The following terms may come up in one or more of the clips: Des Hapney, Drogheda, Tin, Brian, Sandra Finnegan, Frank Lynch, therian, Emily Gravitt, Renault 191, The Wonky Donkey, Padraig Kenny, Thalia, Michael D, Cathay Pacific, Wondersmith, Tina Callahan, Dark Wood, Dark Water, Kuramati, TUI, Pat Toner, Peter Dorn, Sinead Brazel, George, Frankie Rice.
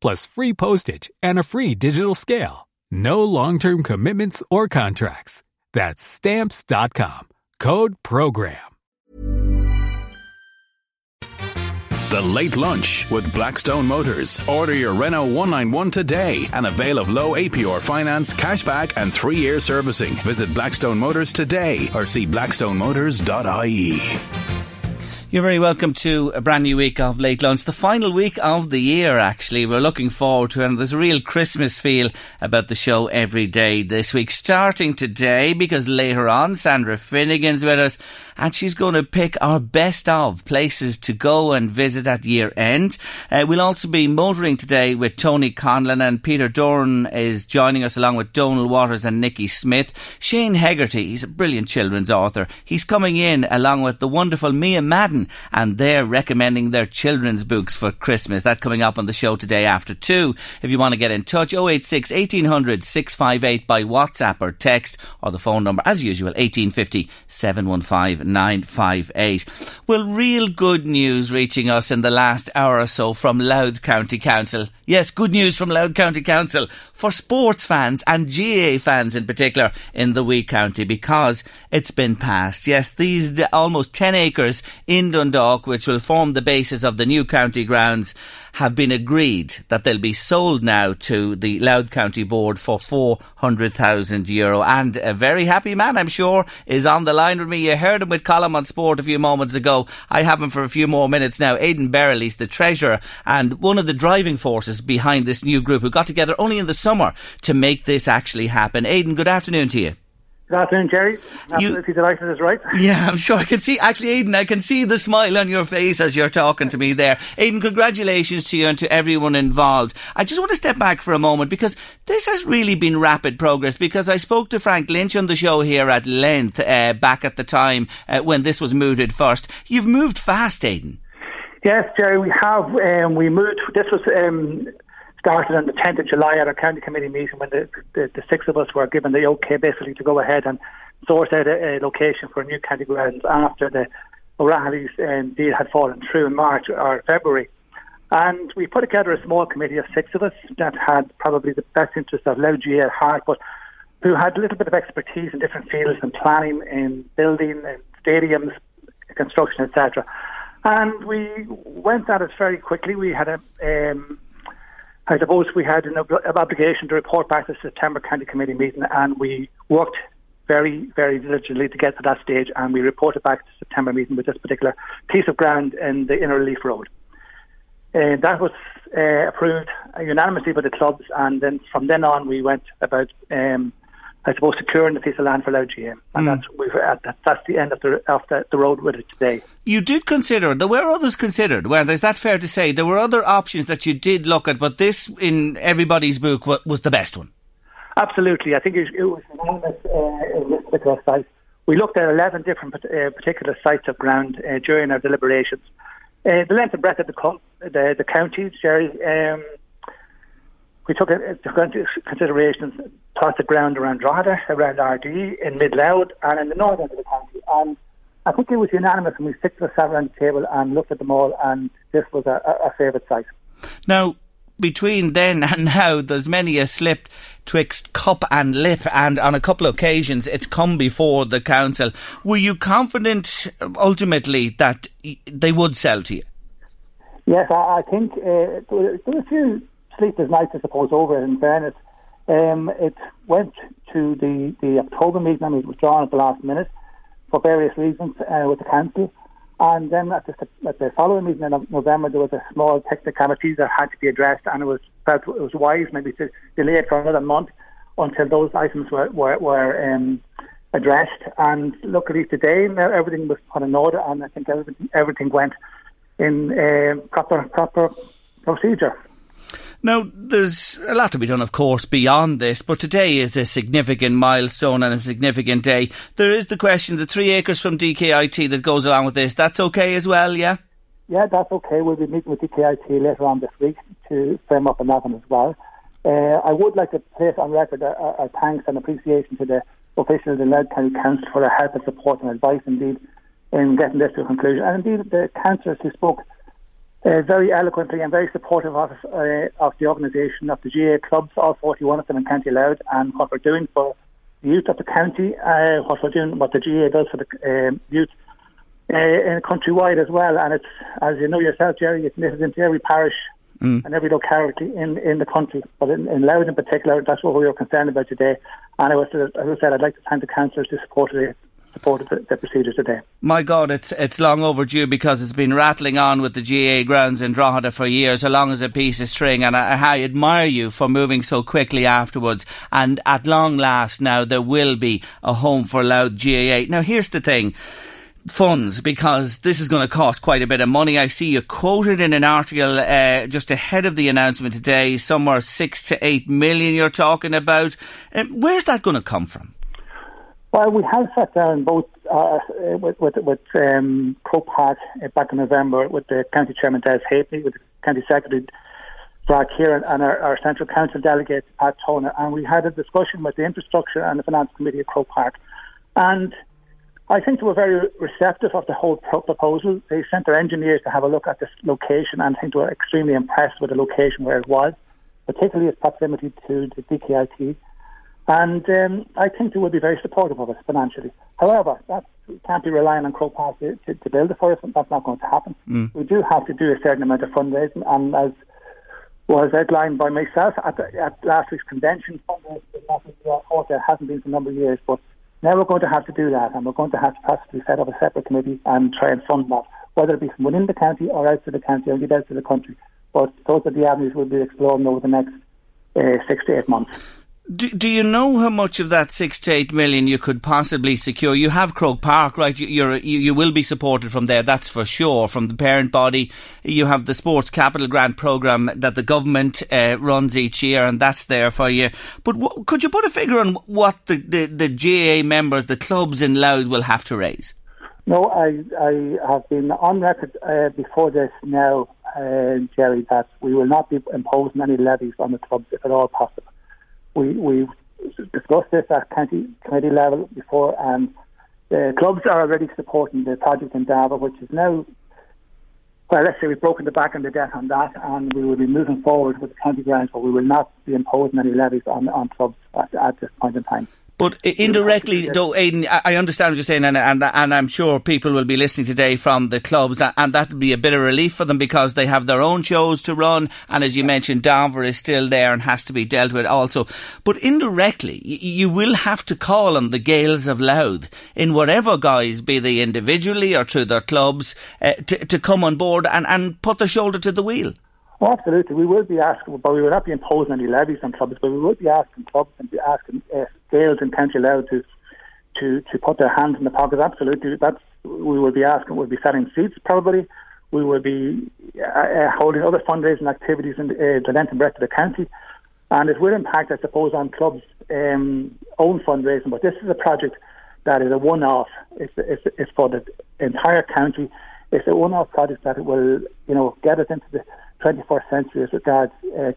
plus free postage and a free digital scale. No long-term commitments or contracts. That's Stamps.com. Code PROGRAM. The Late Lunch with Blackstone Motors. Order your Renault 191 today and avail of low APR finance, cashback and 3-year servicing. Visit Blackstone Motors today or see blackstonemotors.ie. You're very welcome to a brand new week of Late Lunch, the final week of the year actually. We're looking forward to it, and there's a real Christmas feel about the show every day this week, starting today, because later on Sandra Finnegan's with us and she's going to pick our best of places to go and visit at year end. We'll also be motoring today with Tony Conlon, and Peter Dorn is joining us along with Donal Waters and Nikki Smith. Shane Hegarty, he's a brilliant children's author. He's coming in along with the wonderful Mia Madden, and they're recommending their children's books for Christmas. That coming up on the show today after 2. If you want to get in touch, 086 1800 658 by WhatsApp or text, or the phone number as usual 1850 715 958. Well, real good news reaching us in the last hour or so from Louth County Council. Yes, good news from Louth County Council for sports fans and GAA fans in particular in the wee county, because it's been passed. Yes, these almost 10 acres in Dundalk, which will form the basis of the new county grounds, have been agreed that they'll be sold now to the Louth County Board for €400,000. And a very happy man, I'm sure, is on the line with me. You heard him with Colm on Sport a few moments ago. I have him for a few more minutes now. Aidan Bereley's the treasurer and one of the driving forces behind this new group, who got together only in the summer to make this actually happen. Aidan, good afternoon to you. Good afternoon, Jerry. Absolutely delighted is right. Yeah, I'm sure I can see. Actually, Aidan, I can see the smile on your face as you're talking to me there. Aidan, congratulations to you and to everyone involved. I just want to step back for a moment, because this has really been rapid progress, because I spoke to Frank Lynch on the show here at length back at the time when this was mooted first. You've moved fast, Aidan. Yes, Jerry, we have. We moved. This was... started on the 10th of July at our county committee meeting, when the six of us were given the OK basically to go ahead and sort out a location for new county grounds after the O'Reilly's deal had fallen through in March or February. And we put together a small committee of six of us that had probably the best interest of Louth GA at heart, but who had a little bit of expertise in different fields, in planning, in building, in stadiums, construction, etc. And we went at it very quickly. We had I suppose we had an obligation to report back to the September County Committee meeting, and we worked very, very diligently to get to that stage, and we reported back to the September meeting with this particular piece of ground in the Inner Leaf Road. And that was approved unanimously by the clubs, and then from then on we went about, securing the piece of land for Louth GA, and that's the end of the road with it today. You did consider, there were others considered, weren't there? Is that fair to say? There were other options that you did look at, but this, in everybody's book, was the best one. Absolutely. I think it was one of this particular site. We looked at 11 different particular sites of ground during our deliberations. The length and breadth of the county, Jerry. We took into consideration plots of ground around Drogheda, around RD, in Mid Louth, and in the north end of the county. And I think it was unanimous, and we six or seven on the table and looked at them all, and this was a favourite site. Now, between then and now, there's many a slip twixt cup and lip, and on a couple of occasions it's come before the council. Were you confident, ultimately, that they would sell to you? Yes, I think there were a few sleepless nights, I suppose, over it, in fairness. It went to the October meeting, and it was drawn at the last minute for various reasons with the council. And then at the following meeting in November, there was a small technicality that had to be addressed, and it was wise maybe to delay it for another month until those items were addressed. And luckily today, now everything was put in order, and I think everything went in proper procedure. Now, there's a lot to be done, of course, beyond this, but today is a significant milestone and a significant day. There is the question, the 3 acres from DKIT that goes along with this, that's okay as well, yeah? Yeah, that's okay. We'll be meeting with DKIT later on this week to firm up on that one as well. I would like to place on record our thanks and appreciation to the officials of the Louth County Council for their help and support and advice, indeed, in getting this to a conclusion. And indeed, the councillors who spoke very eloquently and very supportive of the organisation, of the GA clubs, all 41 of them in County Louth, and what we're doing for the youth of the county, what we're doing, what the GA does for the youth in countrywide as well. And it's, as you know yourself, Jerry, it's knitted into every parish and every locality in the country, but in Louth in particular, that's what we were concerned about today. And as I said, I'd like to thank the councillors who supported the procedure today. My God, it's long overdue, because it's been rattling on with the GAA grounds in Drogheda for years, so long as a piece of string, and I admire you for moving so quickly afterwards, and at long last now there will be a home for Louth GAA. Now here's the thing, funds, because this is going to cost quite a bit of money. I see you quoted in an article just ahead of the announcement today, somewhere 6 to 8 million you're talking about. Where's that going to come from? Well, we have sat down both with Croke Park back in November with the County Chairman Des Hapney, with the County Secretary Brad Kieran, and our Central Council delegate Pat Toner, and we had a discussion with the Infrastructure and the Finance Committee of Croke Park, and I think they were very receptive of the whole proposal. They sent their engineers to have a look at this location, and I think they were extremely impressed with the location where it was, particularly its proximity to the DKIT. And I think they would be very supportive of us financially. However, that can't be relying on Croke Park to build it for us. That's not going to happen. We do have to do a certain amount of fundraising. And as was outlined by myself at last week's convention, fundraising is not in our forte. It hasn't been for a number of years. But now we're going to have to do that. And we're going to have to possibly set up a separate committee and try and fund that, whether it be from within the county or outside the county or indeed outside the country. But those are the avenues we'll be exploring over the next 6 to 8 months. Do you know how much of that 6 to 8 million you could possibly secure? You have Croke Park, right? You will be supported from there, that's for sure, from the parent body. You have the Sports Capital Grant programme that the government runs each year, and that's there for you. But could you put a figure on what the GAA members, the clubs in Louth, will have to raise? No, I have been on record before this now, Jerry, that we will not be imposing any levies on the clubs if at all possible. We've discussed this at county committee level before, and the clubs are already supporting the project in Darba, which is now, well, let's say we've broken the back and the debt on that, and we will be moving forward with the county grounds, but we will not be imposing any levies on clubs at this point in time. But indirectly, though, Aidan, I understand what you're saying, and I'm sure people will be listening today from the clubs, and that will be a bit of relief for them, because they have their own shows to run, and as you mentioned, Dover is still there and has to be dealt with also. But indirectly, you will have to call on the Gaels of Louth, in whatever guise, be they individually or through their clubs, to come on board and put their shoulder to the wheel. Oh, absolutely. We will be asking, but we will not be imposing any levies on clubs, but we will be asking clubs and be asking Gaels in County Louth to put their hands in the pockets. Absolutely. That's, we will be asking, we'll be selling seats probably. We will be holding other fundraising activities in the length and breadth of the county. And it will impact, I suppose, on clubs' own fundraising. But this is a project that is a one-off. It's for the entire county. It's a one-off project that will, you know, get us into the 21st century as regards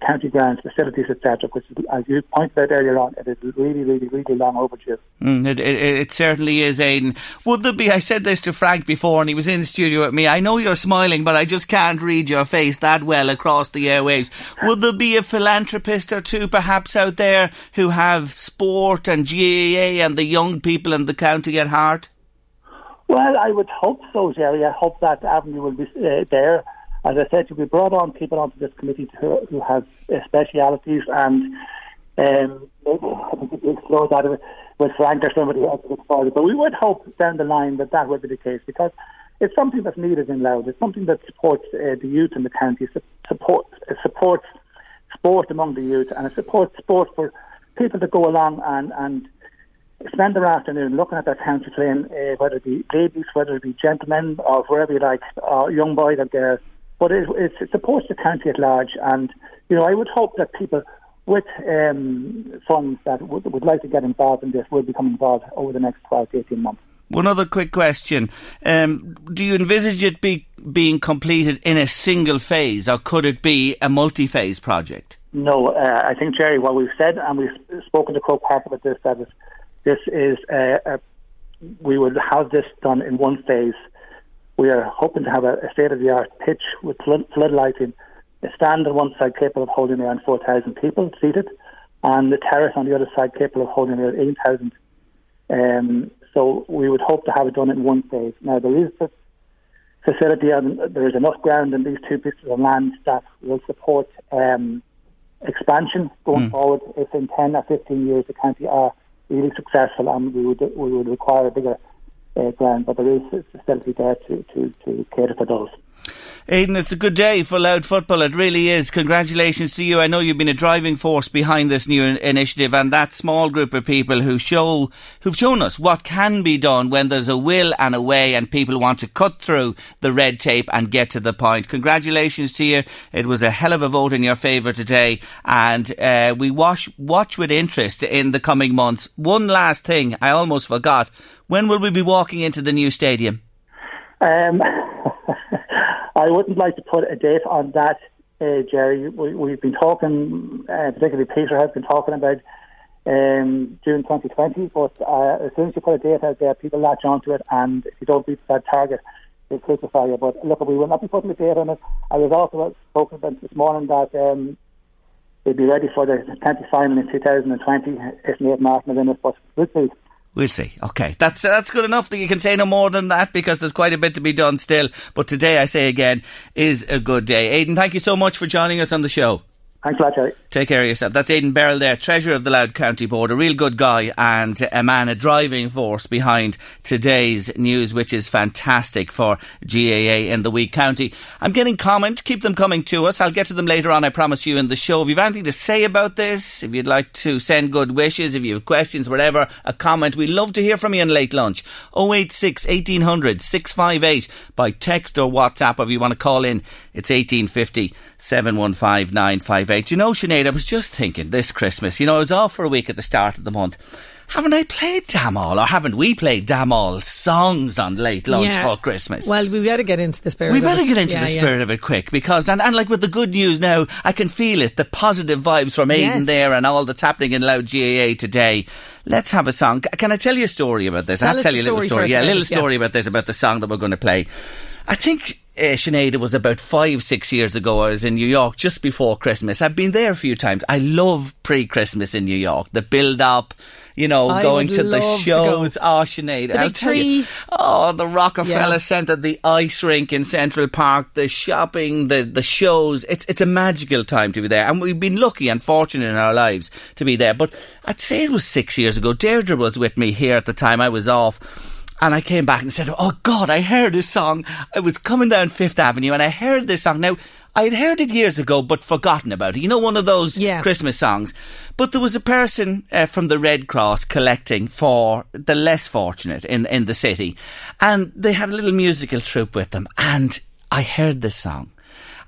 county grounds, facilities, etc., which, as you pointed out earlier on, it is really, really, really long overdue. It certainly is, Aidan. Would there be, I said this to Frank before and he was in the studio with me, I know you're smiling but I just can't read your face that well across the airwaves. Would there be a philanthropist or two perhaps out there who have sport and GAA and the young people and the county at heart? Well, I would hope so, Jerry. I hope that avenue will be there. As I said, we brought on people onto this committee who have specialities, and maybe explore that with Frank or somebody else. But we would hope down the line that would be the case, because it's something that's needed in Louth. It's something that supports the youth in the county, supports sport among the youth, and it supports sport for people to go along and spend their afternoon looking at their county playing, whether it be ladies, whether it be gentlemen, or wherever you like, or young boys and girls. But it supports the county at large, and you know, I would hope that people with funds that would like to get involved in this will become involved over the next 12 to 18 months. One other quick question. Do you envisage it being completed in a single phase, or could it be a multi-phase project? No, I think, Jerry, what we've said, and we've spoken to Croke Park about this, that we will have this done in one phase. We are hoping to have a state-of-the-art pitch with flood lighting, a stand on one side capable of holding around 4,000 people seated, and the terrace on the other side capable of holding around 8,000. So we would hope to have it done in one phase. Now, there is the facility, and there is enough ground in these two pieces of land that will support expansion going forward. If in 10 or 15 years the county are really successful, and we would require a bigger ground, but there is facility there to cater for those. Aidan, it's a good day for Louth football. It really is. Congratulations to you. I know you've been a driving force behind this new initiative and that small group of people who've shown us what can be done when there's a will and a way and people want to cut through the red tape and get to the point. Congratulations to you. It was a hell of a vote in your favour today, and we watch with interest in the coming months. One last thing, I almost forgot. When will we be walking into the new stadium? I wouldn't like to put a date on that, Jerry. We've been talking, particularly Peter has been talking about June 2020, but as soon as you put a date out there, people latch onto it, and if you don't beat that target, they'll crucify you. But look, we will not be putting a date on it. I was also spoken about this morning that they'll be ready for the county final in 2020, if Mia Madden is in it, but we'll see. We'll see. OK, that's good enough that you can say no more than that, because there's quite a bit to be done still. But today, I say again, is a good day. Aidan, thank you so much for joining us on the show. Thanks a lot, Jerry. Take care of yourself. That's Aidan Bereley there, Treasurer of the Louth County Board, a real good guy and a man, a driving force behind today's news, which is fantastic for GAA in the wee county. I'm getting comments. Keep them coming to us. I'll get to them later on, I promise you, in the show. If you've anything to say about this, if you'd like to send good wishes, if you have questions, whatever, a comment, we'd love to hear from you in late lunch. 086 1800 658 by text or WhatsApp, or if you want to call in, it's 1850 715 958. You know, Sinead, I was just thinking this Christmas, you know, I was off for a week at the start of the month. Haven't I played damn all, or haven't we played damn all songs on late lunch for Christmas? Well, we better get into the spirit of it. We better get into the spirit of it quick, because, and like with the good news now, I can feel it, the positive vibes from Aidan there and all that's happening in Louth GAA today. Let's have a song. Can I tell you a story about this? I'll tell you a little story. Yeah, a little story about this, about the song that we're going to play. I think, Sinead, it was about 5-6 years ago. I was in New York just before Christmas. I've been there a few times. I love pre-Christmas in New York. The build-up, you know, going to the shows. Oh, Sinead, I'll tell you. Oh, the Rockefeller Centre, the ice rink in Central Park, the shopping, the shows. It's a magical time to be there. And we've been lucky and fortunate in our lives to be there. But I'd say it was 6 years ago. Deirdre was with me here at the time. I was off. And I came back and said, oh God, I heard this song. I was coming down Fifth Avenue and I heard this song. Now, I had heard it years ago but forgotten about it. You know, one of those Christmas songs. But there was a person from the Red Cross collecting for the less fortunate in the city. And they had a little musical troupe with them. And I heard this song.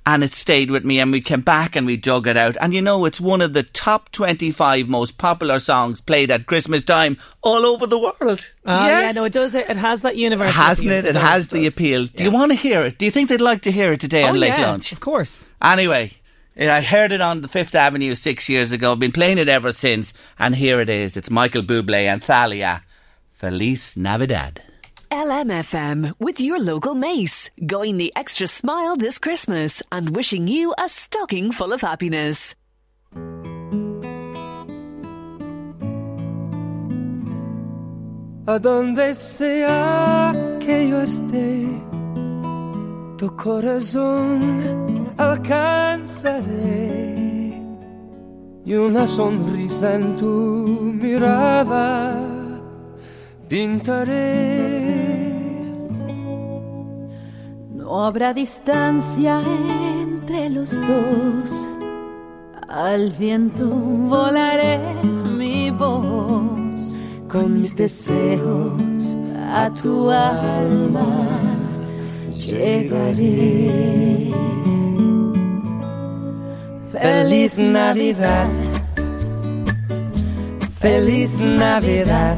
and it stayed with me, and we came back and we dug it out. And you know, it's one of the top 25 most popular songs played at Christmas time all over the world. Oh, yes. Yeah, no, it does. It has that universal appeal. Hasn't it? It has the appeal. Yeah. Do you want to hear it? Do you think they'd like to hear it today on Late Lunch? Of course. Anyway, I heard it on the Fifth Avenue 6 years ago. I've been playing it ever since. And here it is. It's Michael Bublé and Thalia. Feliz Navidad. LMFM with your local Mace, going the extra smile this Christmas and wishing you a stocking full of happiness. A donde sea que yo esté, tu corazón alcanzaré, y una sonrisa en tu mirada pintaré. No habrá distancia entre los dos, al viento volaré mi voz, con mis deseos a tu alma llegaré. Feliz Navidad, feliz Navidad,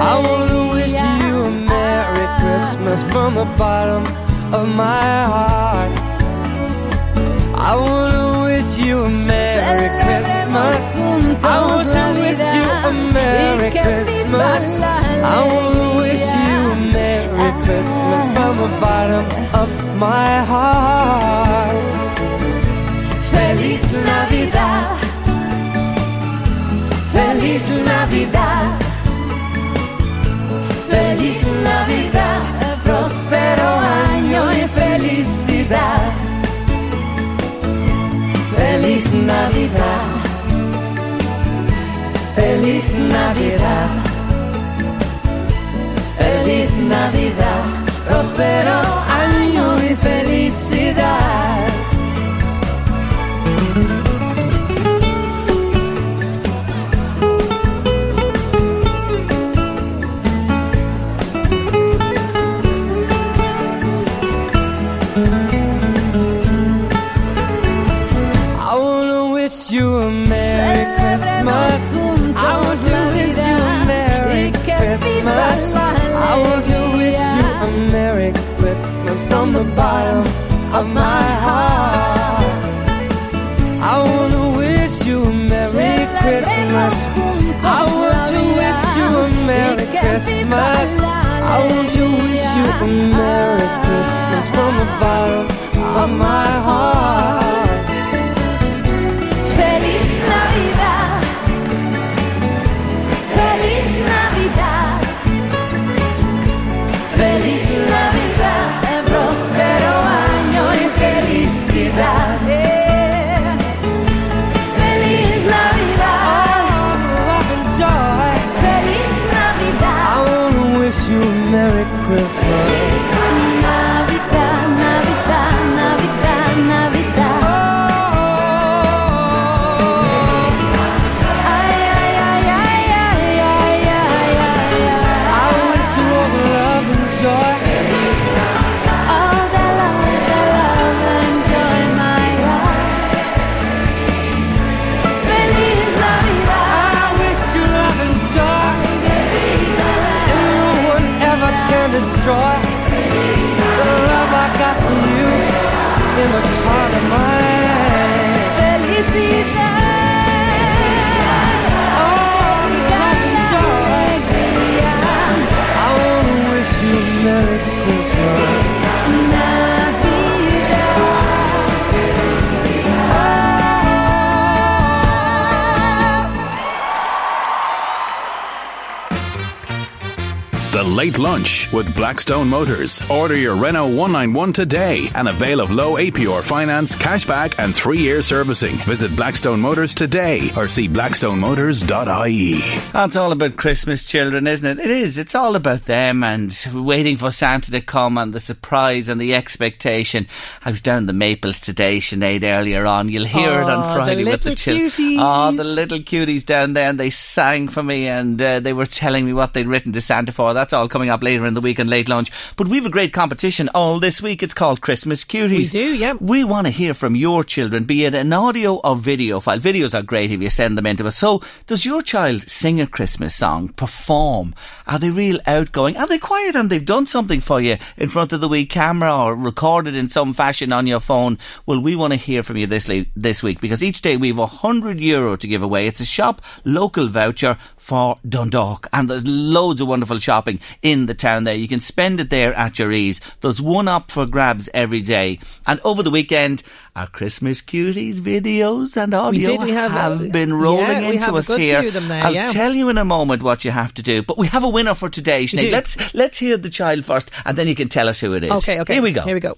I wanna wish you a Merry Christmas from the bottom of my heart. I wanna wish you a Merry Christmas. I wanna wish you a Merry Christmas. I wanna wish you a Merry Christmas from the bottom of my heart. Feliz Navidad, feliz Navidad, feliz Navidad, próspero año y felicidad. Feliz Navidad, feliz Navidad, feliz Navidad, próspero año y felicidad. From the bottom of my heart, I want to wish you a Merry Christmas. I want to wish you a Merry Christmas. I want to wish you a Merry Christmas from the bottom of my heart. Feliz Navidad, feliz Navidad, feliz Navidad, prospero año y felicidad. Yeah. Feliz Navidad, feliz Navidad. I wanna wish you a Merry Christmas. Navidad, Navidad, Navidad, Navidad. Oh, ay, ay, ay, ay, ay, ay, ay, ay. I wish you all love and joy. The love I got from you in the heart of mine. Felicidad, oh, love and joy. I wanna wish you a Merry Christmas. Navidad. Oh. The late lunch with Blackstone Motors. Order your Renault 191 today and avail of low APR finance, cashback and 3-year servicing. Visit Blackstone Motors today or see blackstonemotors.ie. That's all about Christmas, children, isn't it? It is. It's all about them and waiting for Santa to come and the surprise and the expectation. I was down in the Maples today, Sinead, earlier on. You'll hear it on Friday with the children. Oh, the little cuties down there, and they sang for me and they were telling me what they'd written to Santa for. That's all coming up later in the week on Late Lunch. But we've a great competition all this week. It's called Christmas Cuties. We do, yeah. We want to hear from your children, be it an audio or video file. Videos are great if you send them into us. So, does your child sing a Christmas song, perform? Are they real outgoing? Are they quiet and they've done something for you in front of the wee camera or recorded in some fashion on your phone? Well, we want to hear from you this week, because each day we have €100 to give away. It's a shop local voucher for Dundalk, and there's loads of wonderful shopping in the town there. You can spend it there at your ease. There's one up for grabs every day, and over the weekend our Christmas Cuties videos and audio have been rolling into us here. I'll tell you in a moment what you have to do, but we have a winner for today, Sinead. Let's hear the child first, and then you can tell us who it is. Okay. Here we go.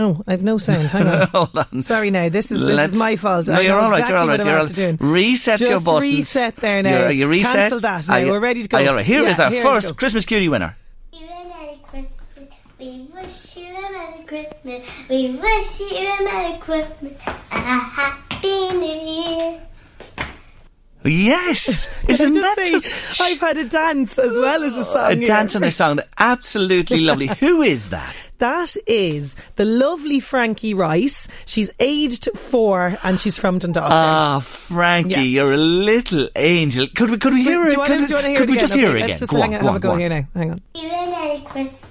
Oh, I've no sound. Hang on. Hold on. Sorry now. This is my fault. No, you're all right. You're all right. Reset your buttons. Just reset there now. You reset. Cancel that. Now. We're ready to go. All right. Here is our first Christmas Cutie winner. We wish you a Merry Christmas. We wish you a Merry Christmas and a Happy New Year. Yes, isn't that just... I've had a dance as well as a song. Dance and a song, absolutely lovely. Who is that? That is the lovely Frankie Rice. She's aged 4 and she's from Dundalk. Ah, Frankie, you're a little angel. Could we hear her? Do you want to hear it again? Let's just have a go here now. Hang on. You a Merry Christmas.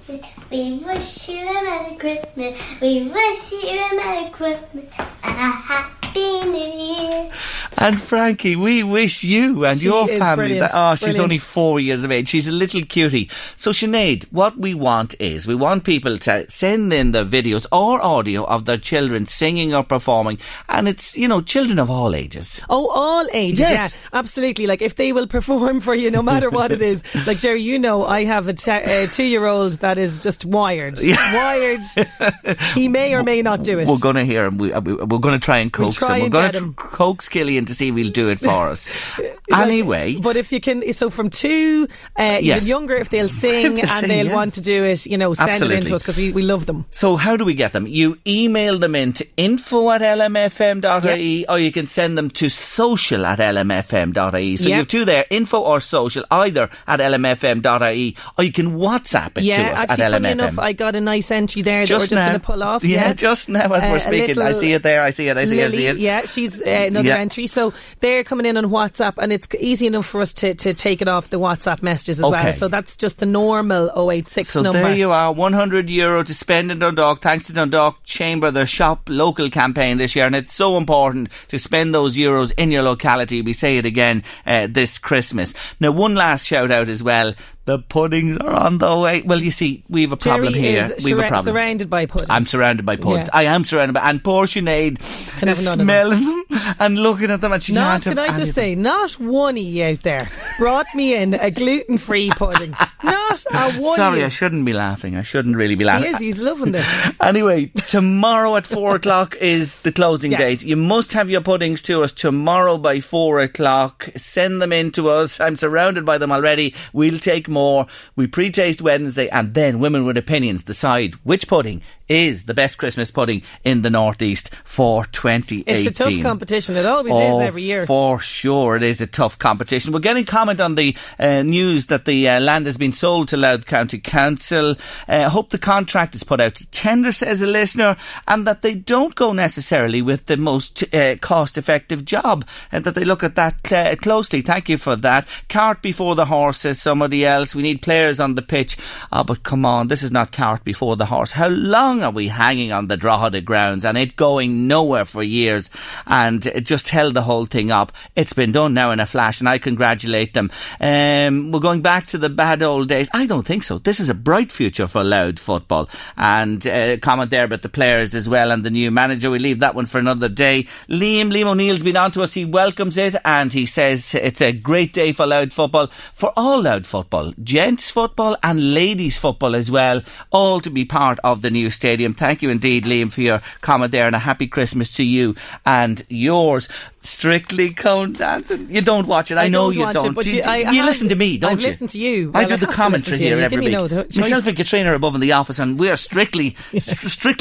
We wish you a Merry Christmas. We wish you a Merry Christmas and a Happy New Year. And Frankie, we wish you and your family... she's only 4 years of age. She's a little cutie. So, Sinead, what we want is, we want people to send in the videos or audio of their children singing or performing. And it's, children of all ages. Oh, all ages. Yes. Yeah, absolutely. Like, if they will perform for you, no matter what it is. Like, Jerry, I have a 2-year-old that is just wired. Yeah. Wired. He may or may not do it. We're going to hear him. We're going to try and coax him. We're going to coax Gillian to see if he'll do it for us. Anyway. But if you can, so from 2, even younger, if they'll sing and they'll want to do it, send it into us, because we love them. So how do we get them? You email them in to info@lmfm.ie, or you can send them to social@lmfm.ie. So you have 2 there, info or social, either at lmfm.ie, or you can WhatsApp it to us at LMFM. Funny enough, I got a nice entry there that we're just going to pull off. Yeah, just now as we're speaking. I see it there. Yeah, she's another entry. So they're coming in on WhatsApp, and it's easy enough for us to take it off the WhatsApp messages as well. So that's just the normal 086 number. So there you are, €100 to spend in Dundalk, thanks to Dundalk Chamber, their shop local campaign this year. And it's so important to spend those euros in your locality. We say it again this Christmas. Now, one last shout out as well. The puddings are on the way. Well, you see, we have a problem here. Surrounded by puddings. I'm surrounded by puddings. Yeah. I am surrounded by... And poor Sinead is smelling them and looking at them, and she can't have anything. Can I just say, not one e out there brought me in a gluten-free pudding. Not a one. Sorry, I shouldn't be laughing. I shouldn't really be laughing. He's loving this. Anyway, tomorrow at 4:00 is the closing date. You must have your puddings to us tomorrow by 4:00. Send them in to us. I'm surrounded by them already. We'll take more. We pre-taste Wednesday, and then Women with Opinions decide which pudding is the best Christmas pudding in the Northeast for 2018. It's a tough competition. It always is every year. For sure, it is a tough competition. We're getting comment on the news that the land has been sold to Louth County Council. Hope the contract is put out to tender, says a listener, and that they don't go necessarily with the most cost-effective job, and that they look at that closely. Thank you for that. Cart before the horse, says somebody else. else. We need players on the pitch. Oh, but come on, this is not cart before the horse. How long are we hanging on the Drogheda grounds and it going nowhere for years? And it just held the whole thing up. It's been done now in a flash, and I congratulate them. We're going back to the bad old days. I don't think so. This is a bright future for Louth football. And comment there about the players as well and the new manager. We leave that one for another day. Liam O'Neill's been on to us. He welcomes it and he says it's a great day for Louth football, for all Louth football, gents football and ladies football as well, all to be part of the new stadium. Thank you indeed, Liam, for your comment there, and a happy Christmas to you and yours. Strictly Come Dancing. You don't watch it. I know you don't. You listen to me, don't you? I listen to you. I do the commentary here every week. Myself and Katrina are above in the office, and we are strictly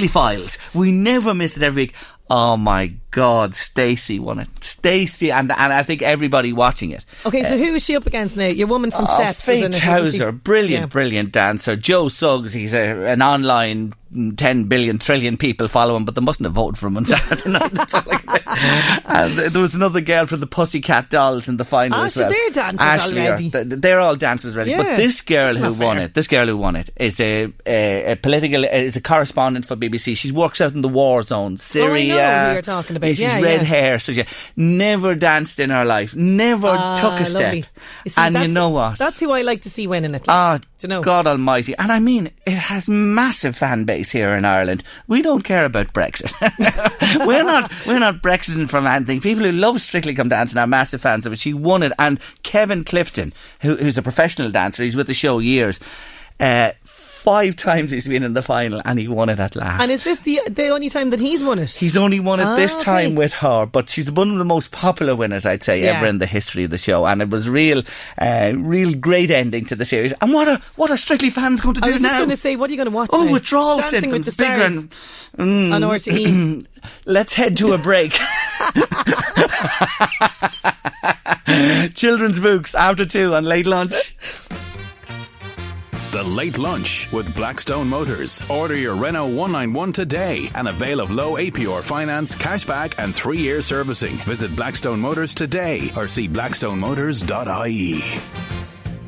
files. We never miss it every week. Oh my God, Stacy won it. Stacy, and I think everybody watching it. Okay, so who is she up against now? Your woman from Steps, Faye Towser, brilliant dancer. Joe Suggs, he's an online 10 billion trillion people follow him, but they mustn't have voted for him on Saturday night. That's all I can say. And there was another girl from the Pussycat Dolls in the final as well. So they're dancers already. They're all dancers already. Yeah, but this girl who won it is a correspondent for BBC. She works out in the war zone, Syria. Oh, I know who you're talking about. She's red hair. So she never danced in her life. Never took a step. You see, and you know what? That's who I like to see winning it. Do you know? God almighty. And I mean, it has massive fan base here in Ireland. We don't care about Brexit. we're not Brexiting from anything. People who love Strictly Come Dancing are massive fans of it. She won it, and Kevin Clifton, who's a professional dancer, he's with the show years. 5 times he's been in the final, and he won it at last. And is this the only time that he's won it? He's only won it this time with her, but she's one of the most popular winners, I'd say, ever in the history of the show. And it was real great ending to the series. And what are Strictly fans going to do now? I was just going to say, what are you going to watch now? Withdrawal Dancing symptoms, with the Stars on RTE. Let's head to a break. Children's books after 2 on Late Lunch. The Late Lunch with Blackstone Motors. Order your Renault 191 today and avail of low APR finance, cashback and 3-year servicing. Visit Blackstone Motors today or see blackstonemotors.ie.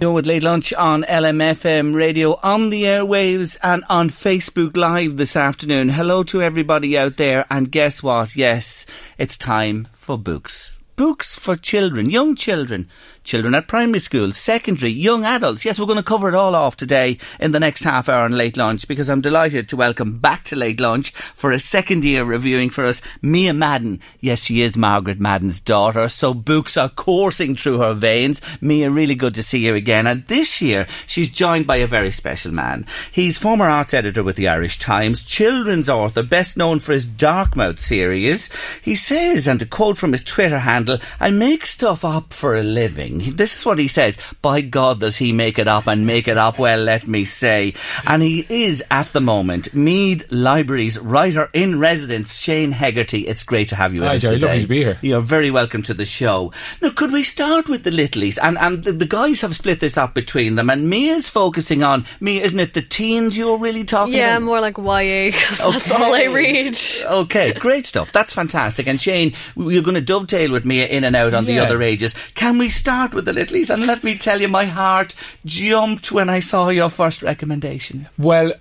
You're with Late Lunch on LMFM radio, on the airwaves and on Facebook Live this afternoon. Hello to everybody out there, and guess what? Yes, it's time for books. Books for children, young children, children at primary school, secondary, young adults. Yes, we're going to cover it all off today in the next half hour on Late Lunch, because I'm delighted to welcome back to Late Lunch for a second year reviewing for us Mia Madden. Yes, she is Margaret Madden's daughter, so books are coursing through her veins. Mia, really good to see you again. And this year, she's joined by a very special man. He's former arts editor with the Irish Times, children's author, best known for his Darkmouth series. He says, and to quote from his Twitter handle, "I make stuff up for a living." This is what he says. By God, does he make it up, and make it up well, let me say. And he is, at the moment, Mead Library's writer-in-residence, Shane Hegarty. It's great to have you with us today. Lovely to be here. You're very welcome to the show. Now, could we start with the littlies? And the guys have split this up between them, and Mia's focusing on, Mia, isn't it the teens you're really talking about? Yeah, more like YA, because that's all I read. Okay, great stuff. That's fantastic. And Shane, you're going to dovetail with Mia in and out on the other ages. Can we start with the littlies? And let me tell you, my heart jumped when I saw your first recommendation. Well,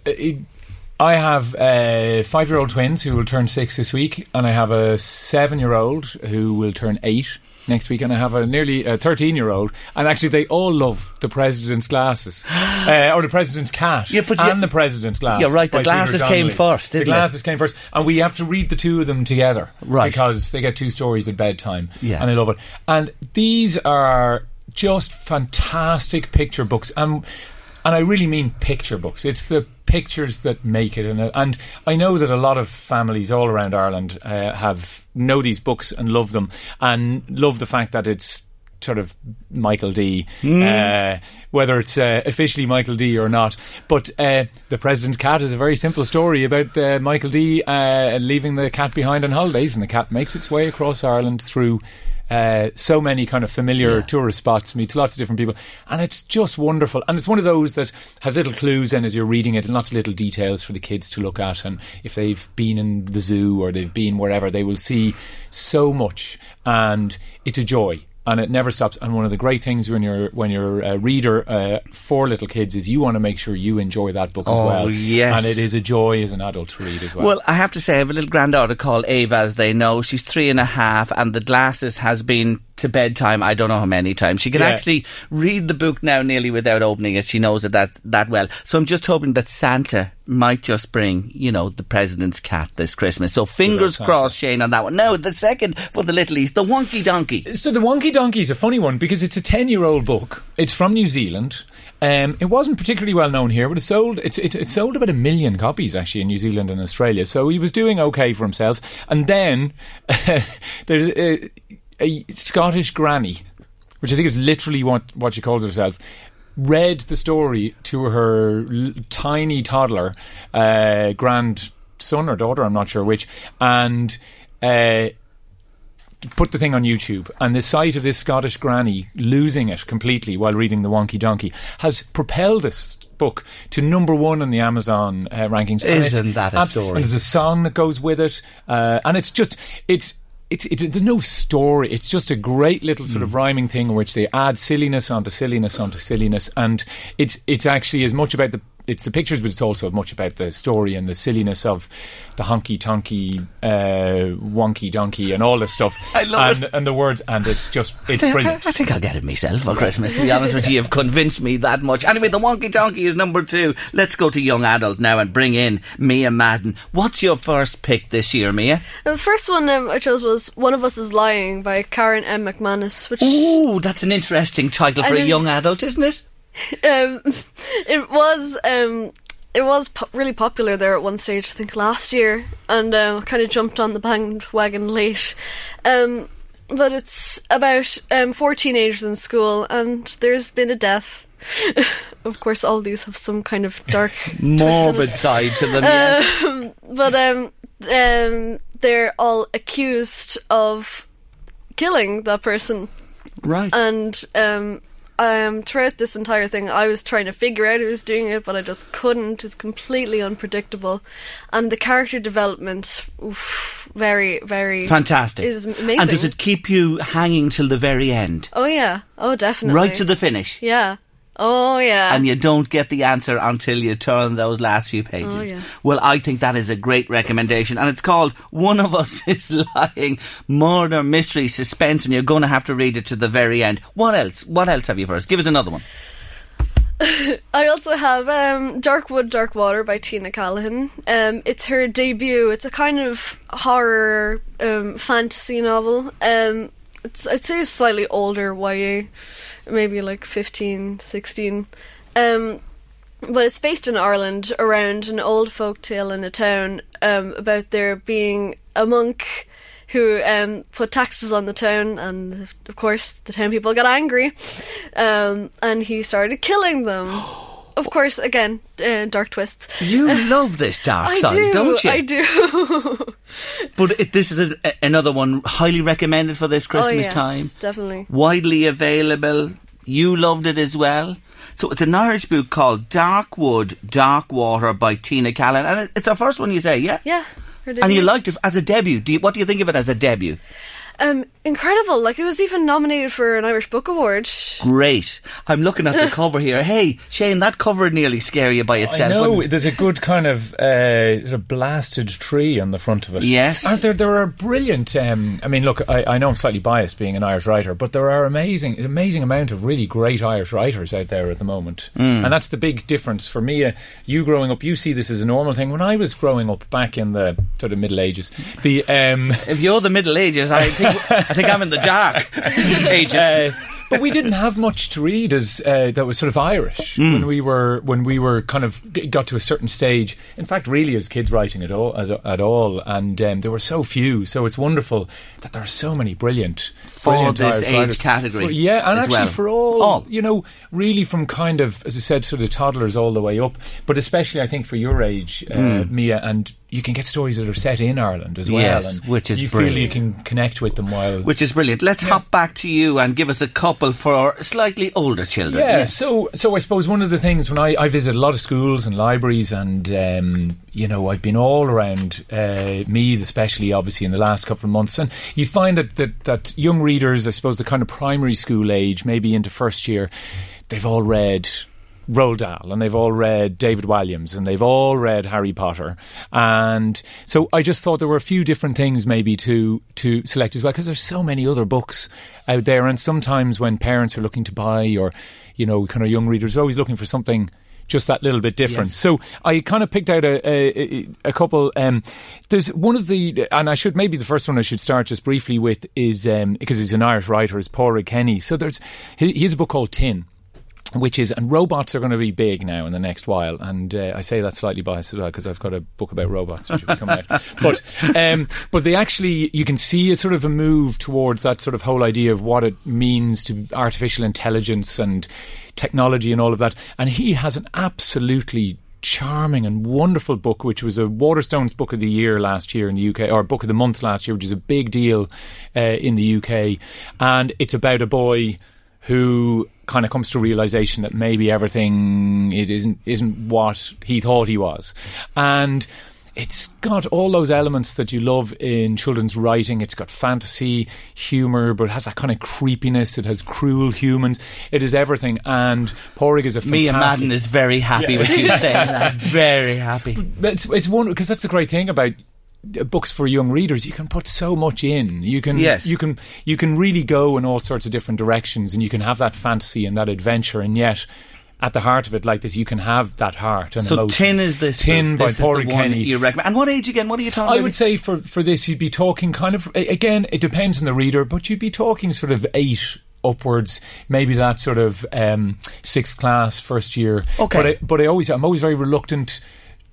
I have 5-year-old twins who will turn 6 this week, and I have a 7-year-old who will turn 8 next week, and I have a nearly 13-year-old, and actually they all love The President's Glasses, or The President's Cat, and The President's Glasses. You're right, the glasses came first, didn't they? The glasses came first, and we have to read the two of them together, right? Because they get 2 stories at bedtime, and I love it. And these are just fantastic picture books, and I really mean picture books. It's the pictures that make it, and I know that a lot of families all around Ireland know these books and love them, and love the fact that it's sort of Michael D, whether it's officially Michael D or not. But The President's Cat is a very simple story about Michael D leaving the cat behind on holidays, and the cat makes its way across Ireland through so many kind of familiar tourist spots, meets lots of different people, and it's just wonderful. And it's one of those that has little clues, and as you're reading it, and lots of little details for the kids to look at, and if they've been in the zoo or they've been wherever, they will see so much, and it's a joy. and it never stops. And one of the great things when you're a reader for little kids is you want to make sure you enjoy that book as well. Yes. And it is a joy as an adult to read as well. Well, I have to say, I have a little granddaughter called Ava, as they know. She's 3.5, and The Glasses has been to bedtime, I don't know how many times. She can actually read the book now nearly without opening it. She knows it that well. So I'm just hoping that Santa might just bring, The President's Cat this Christmas. So fingers crossed, Shane, on that one. Now, the second for the littlies, The Wonky Donkey. So The Wonky Donkey is a funny one because it's a 10-year-old book. It's from New Zealand. It wasn't particularly well known here, but it sold about 1 million copies, actually, in New Zealand and Australia. So he was doing okay for himself. And then there's a Scottish granny, which I think is literally what she calls herself, read the story to her tiny toddler, grandson or daughter, I'm not sure which, and put the thing on YouTube. And the sight of this Scottish granny losing it completely while reading The Wonky Donkey has propelled this book to #1 on the Amazon rankings. Isn't that a story? And there's a song that goes with it. And there's no story. It's just a great little sort of rhyming thing in which they add silliness onto silliness onto silliness, and it's actually as much about the pictures, but it's also much about the story and the silliness of the honky-tonky, wonky donkey and all this stuff. I love it. And the words, and it's brilliant. I think I'll get it myself for Christmas, to be honest with you. You've convinced me that much. Anyway, The Wonky Donkey is #2. Let's go to young adult now and bring in Mia Madden. What's your first pick this year, Mia? The first one I chose was One of Us is Lying by Karen M. McManus. Ooh, that's an interesting title for a young adult, isn't it? It was really popular there at one stage, I think last year, and kind of jumped on the bandwagon late. But it's about four teenagers in school, and there's been a death. Of course, all these have some kind of dark, morbid side to them. But they're all accused of killing that person, right? And throughout this entire thing, I was trying to figure out who was doing it, but I just couldn't. It's completely unpredictable, and the character development, very, very fantastic, is amazing. And does it keep you hanging till the very end? Oh yeah, oh definitely, right to the finish. Yeah. Oh, yeah. And you don't get the answer until you turn those last few pages. Oh, yeah. Well, I think that is a great recommendation. And it's called One of Us is Lying. Murder, mystery, suspense, and you're going to have to read it to the very end. What else have you for us? Give us another one. I also have Dark Wood, Dark Water by Tina Callahan. It's her debut. It's a kind of horror fantasy novel. I'd say it's slightly older YA, maybe like 15, 16. But it's based in Ireland around an old folk tale in a town about there being a monk who put taxes on the town, and of course the town people got angry and he started killing them. Of course, again, dark twists. You love this dark side, don't you? I do. But this is another one highly recommended for this Christmas time. Definitely. Widely available. You loved it as well. So it's an Irish book called Dark Wood, Dark Water by Tina Callahan. And it's our first one, you say, yeah? Yeah. And you liked it as a debut. What do you think of it as a debut? Incredible. Like, it was even nominated for an Irish Book Award. Great. I'm looking at the cover here. Hey, Shane, that cover would nearly scare you by itself. I know. There's a good kind of blasted tree on the front of it. Yes. There are brilliant... I know I'm slightly biased being an Irish writer, but there are an amazing amount of really great Irish writers out there at the moment. Mm. And that's the big difference for me. You growing up, you see this as a normal thing. When I was growing up back in the sort of Middle Ages... If you're the Middle Ages, I think I'm in the dark ages. But we didn't have much to read as that was sort of Irish when we were kind of got to a certain stage. In fact, really, as kids writing at all, and there were so few. So it's wonderful that there are so many brilliant this Irish age writers. Category. For all. Really from kind of, as I said, sort of toddlers all the way up, but especially I think for your age, Mia, and you can get stories that are set in Ireland as well. Yes, and which is you brilliant. Feel you can connect with them while... Which is brilliant. Let's hop back to you and give us a couple for slightly older children. Yeah, so I suppose one of the things when I visit a lot of schools and libraries and, I've been all around Meath, especially obviously in the last couple of months, and you find that young readers, I suppose the kind of primary school age, maybe into first year, they've all read... Roald Dahl, and they've all read David Walliams, and they've all read Harry Potter. And so I just thought there were a few different things maybe to select as well, because there's so many other books out there. And sometimes when parents are looking to buy, or, kind of young readers are always looking for something just that little bit different. Yes. So I kind of picked out a couple. There's one of the, and I should, maybe the first one I should start just briefly with is, because he's an Irish writer, is Padraig Kenny. So he has a book called Tin, which is, and robots are going to be big now in the next while, and I say that slightly biased as well because I've got a book about robots which will come out. But they actually, you can see a sort of a move towards that sort of whole idea of what it means to artificial intelligence and technology and all of that. And he has an absolutely charming and wonderful book, which was a Waterstones Book of the Year last year in the UK, or Book of the Month last year, which is a big deal in the UK. And it's about a boy who kind of comes to realisation that maybe everything it isn't what he thought he was. And it's got all those elements that you love in children's writing. It's got fantasy, humour, but it has that kind of creepiness. It has cruel humans. It is everything. And Padraig is a fantastic... Mia Madden is very happy with you saying that. Very happy. But it's wonderful, because that's the great thing about books for young readers. You can put so much in. You can really go in all sorts of different directions, and you can have that fantasy and that adventure, and yet at the heart of it, like this, you can have that heart and so emotion. Tin is this. Tin by Padraig Kenny. You recommend. And what age again? What are you talking about? I would say for this, you'd be talking kind of, again, it depends on the reader, but you'd be talking sort of 8 upwards, maybe that sort of 6th class, first year. Okay. But I'm always very reluctant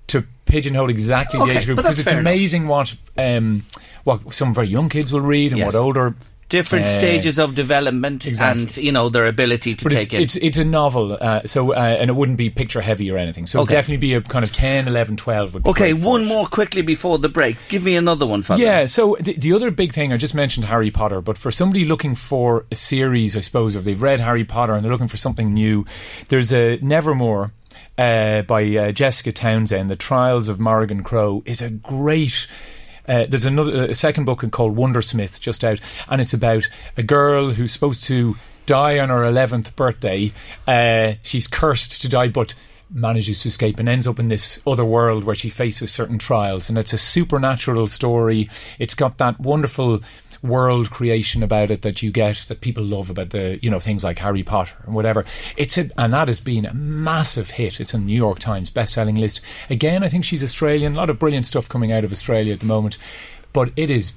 to pigeonhole exactly the age group, because it's amazing what some very young kids will read and what older. Different stages of development and, their ability to take it. It's a novel, and it wouldn't be picture heavy or anything. So it'll definitely be a kind of 10, 11, 12. Would be okay, one more quickly before the break. Give me another one, Father. Yeah, so the other big thing, I just mentioned Harry Potter, but for somebody looking for a series, I suppose, if they've read Harry Potter and they're looking for something new, there's a Nevermore by Jessica Townsend. The Trials of Morrigan Crow is a great... there's a second book called Wondersmith just out, and it's about a girl who's supposed to die on her 11th birthday. She's cursed to die, but manages to escape and ends up in this other world where she faces certain trials. And it's a supernatural story. It's got that wonderful world creation about it that you get, that people love about the, things like Harry Potter and whatever. And that has been a massive hit. It's on the New York Times best-selling list. Again, I think she's Australian. A lot of brilliant stuff coming out of Australia at the moment. But it is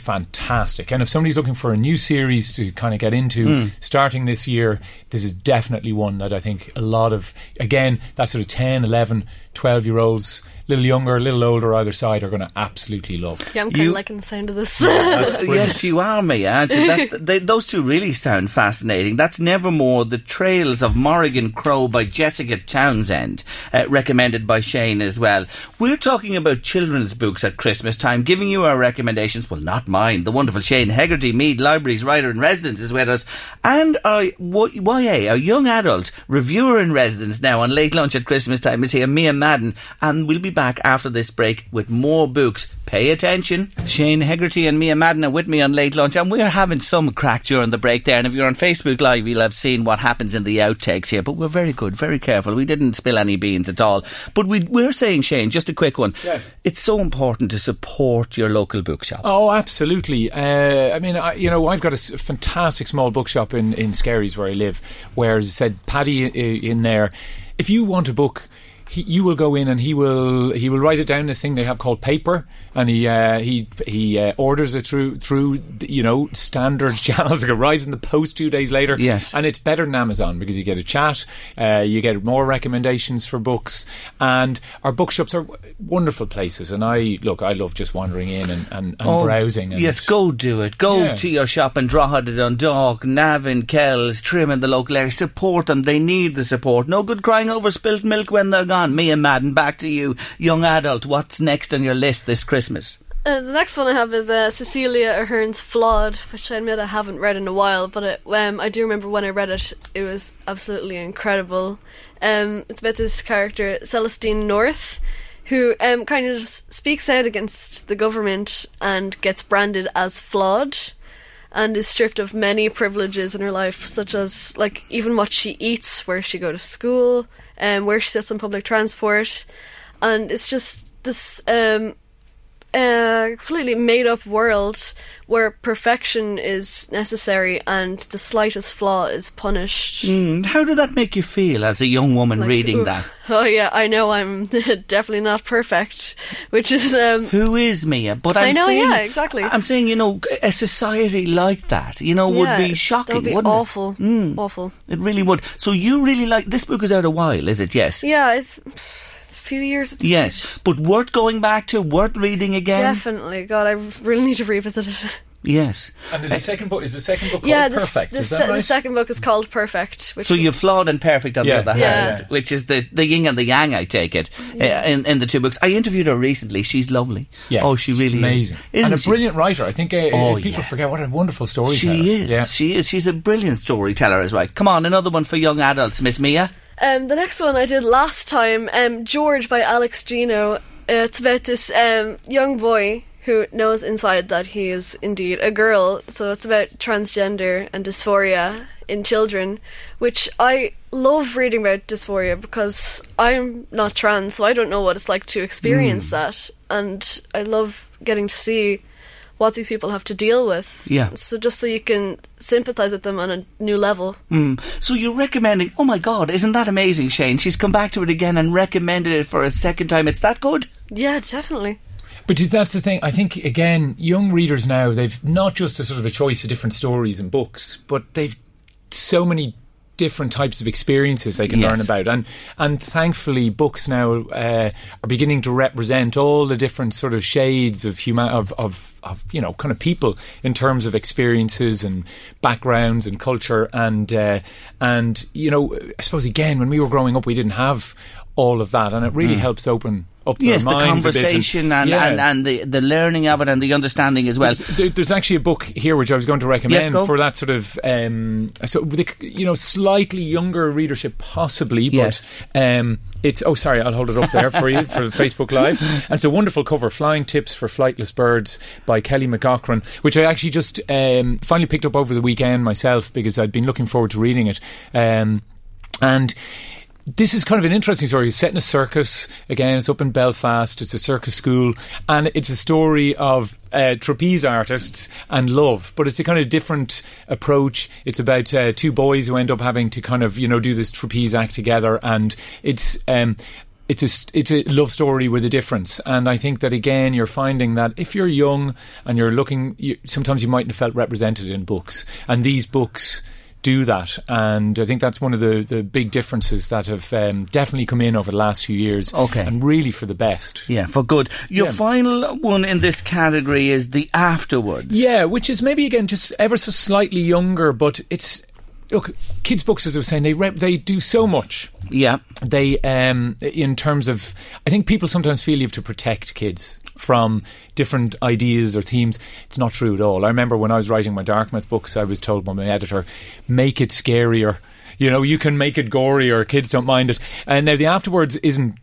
fantastic. And if somebody's looking for a new series to kind of get into starting this year, this is definitely one that I think a lot of, again, that sort of 10, 11, 12-year-olds, a little younger, a little older either side, are going to absolutely love. Yeah, I'm kind of liking the sound of this. Yes, you are, Mia, aren't you? Those two really sound fascinating. That's Nevermore, The Trails of Morrigan Crow by Jessica Townsend, recommended by Shane as well. We're talking about children's books at Christmas time, giving you our recommendations. Well, not mine. The wonderful Shane Hegarty, Mead Libraries writer-in-residence, is with us. And YA, a young adult reviewer-in-residence now on Late Lunch at Christmas time, is here, Mia Madden. And we'll be back after this break with more books. Pay attention. Shane Hegarty and Mia Madden are with me on Late Lunch, and we're having some crack during the break there. And if you're on Facebook Live, you'll have seen what happens in the outtakes here. But we're very good, very careful. We didn't spill any beans at all. But we're saying, Shane, just a quick one. Yeah. It's so important to support your local bookshop. Oh, absolutely. I've got a fantastic small bookshop in Skerries where I live, where, as I said, Paddy in there, if you want a book... You will go in and he will write it down, this thing they have called paper, and he orders it through standard channels. It arrives in the post 2 days later. Yes, and it's better than Amazon because you get a chat, you get more recommendations for books, and our bookshops are wonderful places. And I love just wandering in and browsing. And yes, go do it. Go to your shop in Drogheda, Dundalk, Navan, Kells, Trim, in the local area. Support them. They need the support. No good crying over spilt milk when they're gone. on, Mia Madden, back to you, young adult. What's next on your list this Christmas? The next one I have is Cecilia Ahern's Flawed, which I admit I haven't read in a while, but it, I do remember when I read it, it was absolutely incredible. It's about this character, Celestine North, who kind of just speaks out against the government and gets branded as flawed and is stripped of many privileges in her life, such as like even what she eats, where she goes to school, where she sits on public transport. And it's just this... completely made-up world where perfection is necessary and the slightest flaw is punished. How did that make you feel as a young woman, like, reading that? Oh yeah, I know I'm definitely not perfect, which is... who is Mia? But I'm exactly. I'm saying, you know, a society like that, you know, would be shocking, wouldn't it? That would be awful. Awful. It really would. So you really like... This book is out a while, is it? Yes. Yeah, it's... few years at this stage. But worth going back to, worth reading again. Definitely. God, I really need to revisit it. Yes. And is the second book called Perfect? Yeah, the second book is called Perfect. Which so you're flawed and perfect on the other hand, which is the yin and the yang, I take it, in the two books. I interviewed her recently. She's lovely. Yeah, oh, she really amazing. Is. Isn't and a she? Brilliant writer. I think people forget what a wonderful storyteller. She is. Yeah. She is. She's a brilliant storyteller as well. Come on, another one for young adults, Miss Mia. The next one I did last time, George by Alex Gino. It's about this young boy who knows inside that he is indeed a girl. So it's about transgender and dysphoria in children, which I love reading about dysphoria because I'm not trans, so I don't know what it's like to experience that. And I love getting to see what these people have to deal with. Yeah. So just so you can sympathise with them on a new level. So you're recommending... Oh my God, isn't that amazing, Shane? She's come back to it again and recommended it for a second time. It's that good? Yeah, definitely. But that's the thing. I think, again, young readers now, they've not just a sort of a choice of different stories and books, but they've so many different types of experiences they can learn about, and thankfully books now are beginning to represent all the different sort of shades of kind of people in terms of experiences and backgrounds and culture, and you know, I suppose again when we were growing up we didn't have all of that, and it really helps open up their minds the conversation a bit and the learning of it and the understanding as well. There's actually a book here which I was going to recommend for that sort of slightly younger readership possibly, but it's I'll hold it up there for you for Facebook Live. And it's a wonderful cover, Flying Tips for Flightless Birds by Kelly McGochran, which I actually just finally picked up over the weekend myself because I'd been looking forward to reading it, and this is kind of an interesting story. It's set in a circus. Again, it's up in Belfast. It's a circus school. And it's a story of trapeze artists and love. But it's a kind of different approach. It's about two boys who end up having to kind of, you know, do this trapeze act together. And it's a love story with a difference. And I think that, again, you're finding that if you're young and you're looking... sometimes you mightn't have felt represented in books. And these books... do that, and I think that's one of the big differences that have definitely come in over the last few years, and really for the best. Yeah, for good. Your final one in this category is The Afterwards. Yeah, which is maybe, again, just ever so slightly younger, but it's... Look, kids' books, as I was saying, they do so much. Yeah. They, in terms of... I think people sometimes feel you have to protect kids from different ideas or themes. It's not true at all. I remember when I was writing my Darkmouth books, I was told by my editor, make it scarier. You know, you can make it gorier. Kids don't mind it. And now The Afterwards isn't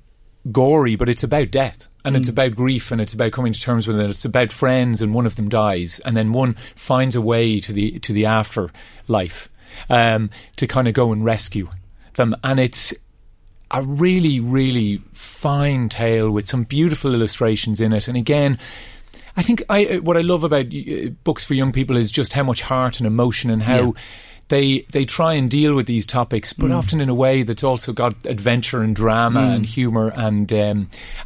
gory, but it's about death. And it's about grief, and it's about coming to terms with it. It's about friends, and one of them dies. And then one finds a way to the afterlife. To kind of go and rescue them, and it's a really, really fine tale with some beautiful illustrations in it. And again, I think what I love about books for young people is just how much heart and emotion and how they try and deal with these topics, but often in a way that's also got adventure and drama and humour, and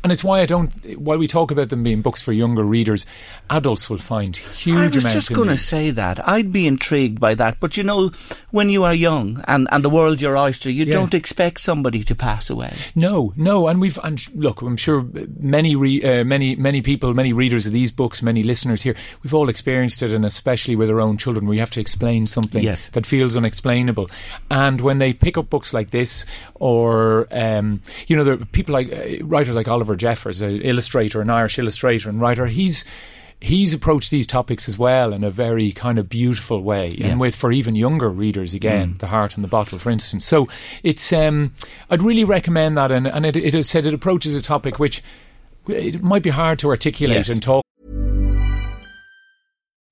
it's why while we talk about them being books for younger readers, adults will find huge amounts of... I was just going to say that. I'd be intrigued by that, but you know, when you are young and the world's your oyster, you don't expect somebody to pass away. No, and look, I'm sure many readers of these books, many listeners here, we've all experienced it, and especially with our own children, where you have to explain something that feels unexplainable. And when they pick up books like this, or you know, there are people like writers like Oliver Jeffers, an illustrator, an Irish illustrator and writer, he's approached these topics as well in a very kind of beautiful way, yeah. and with, for even younger readers again, The Heart and the Bottle, for instance. So it's I'd really recommend that, and it has said it approaches a topic which it might be hard to articulate yes. and talk.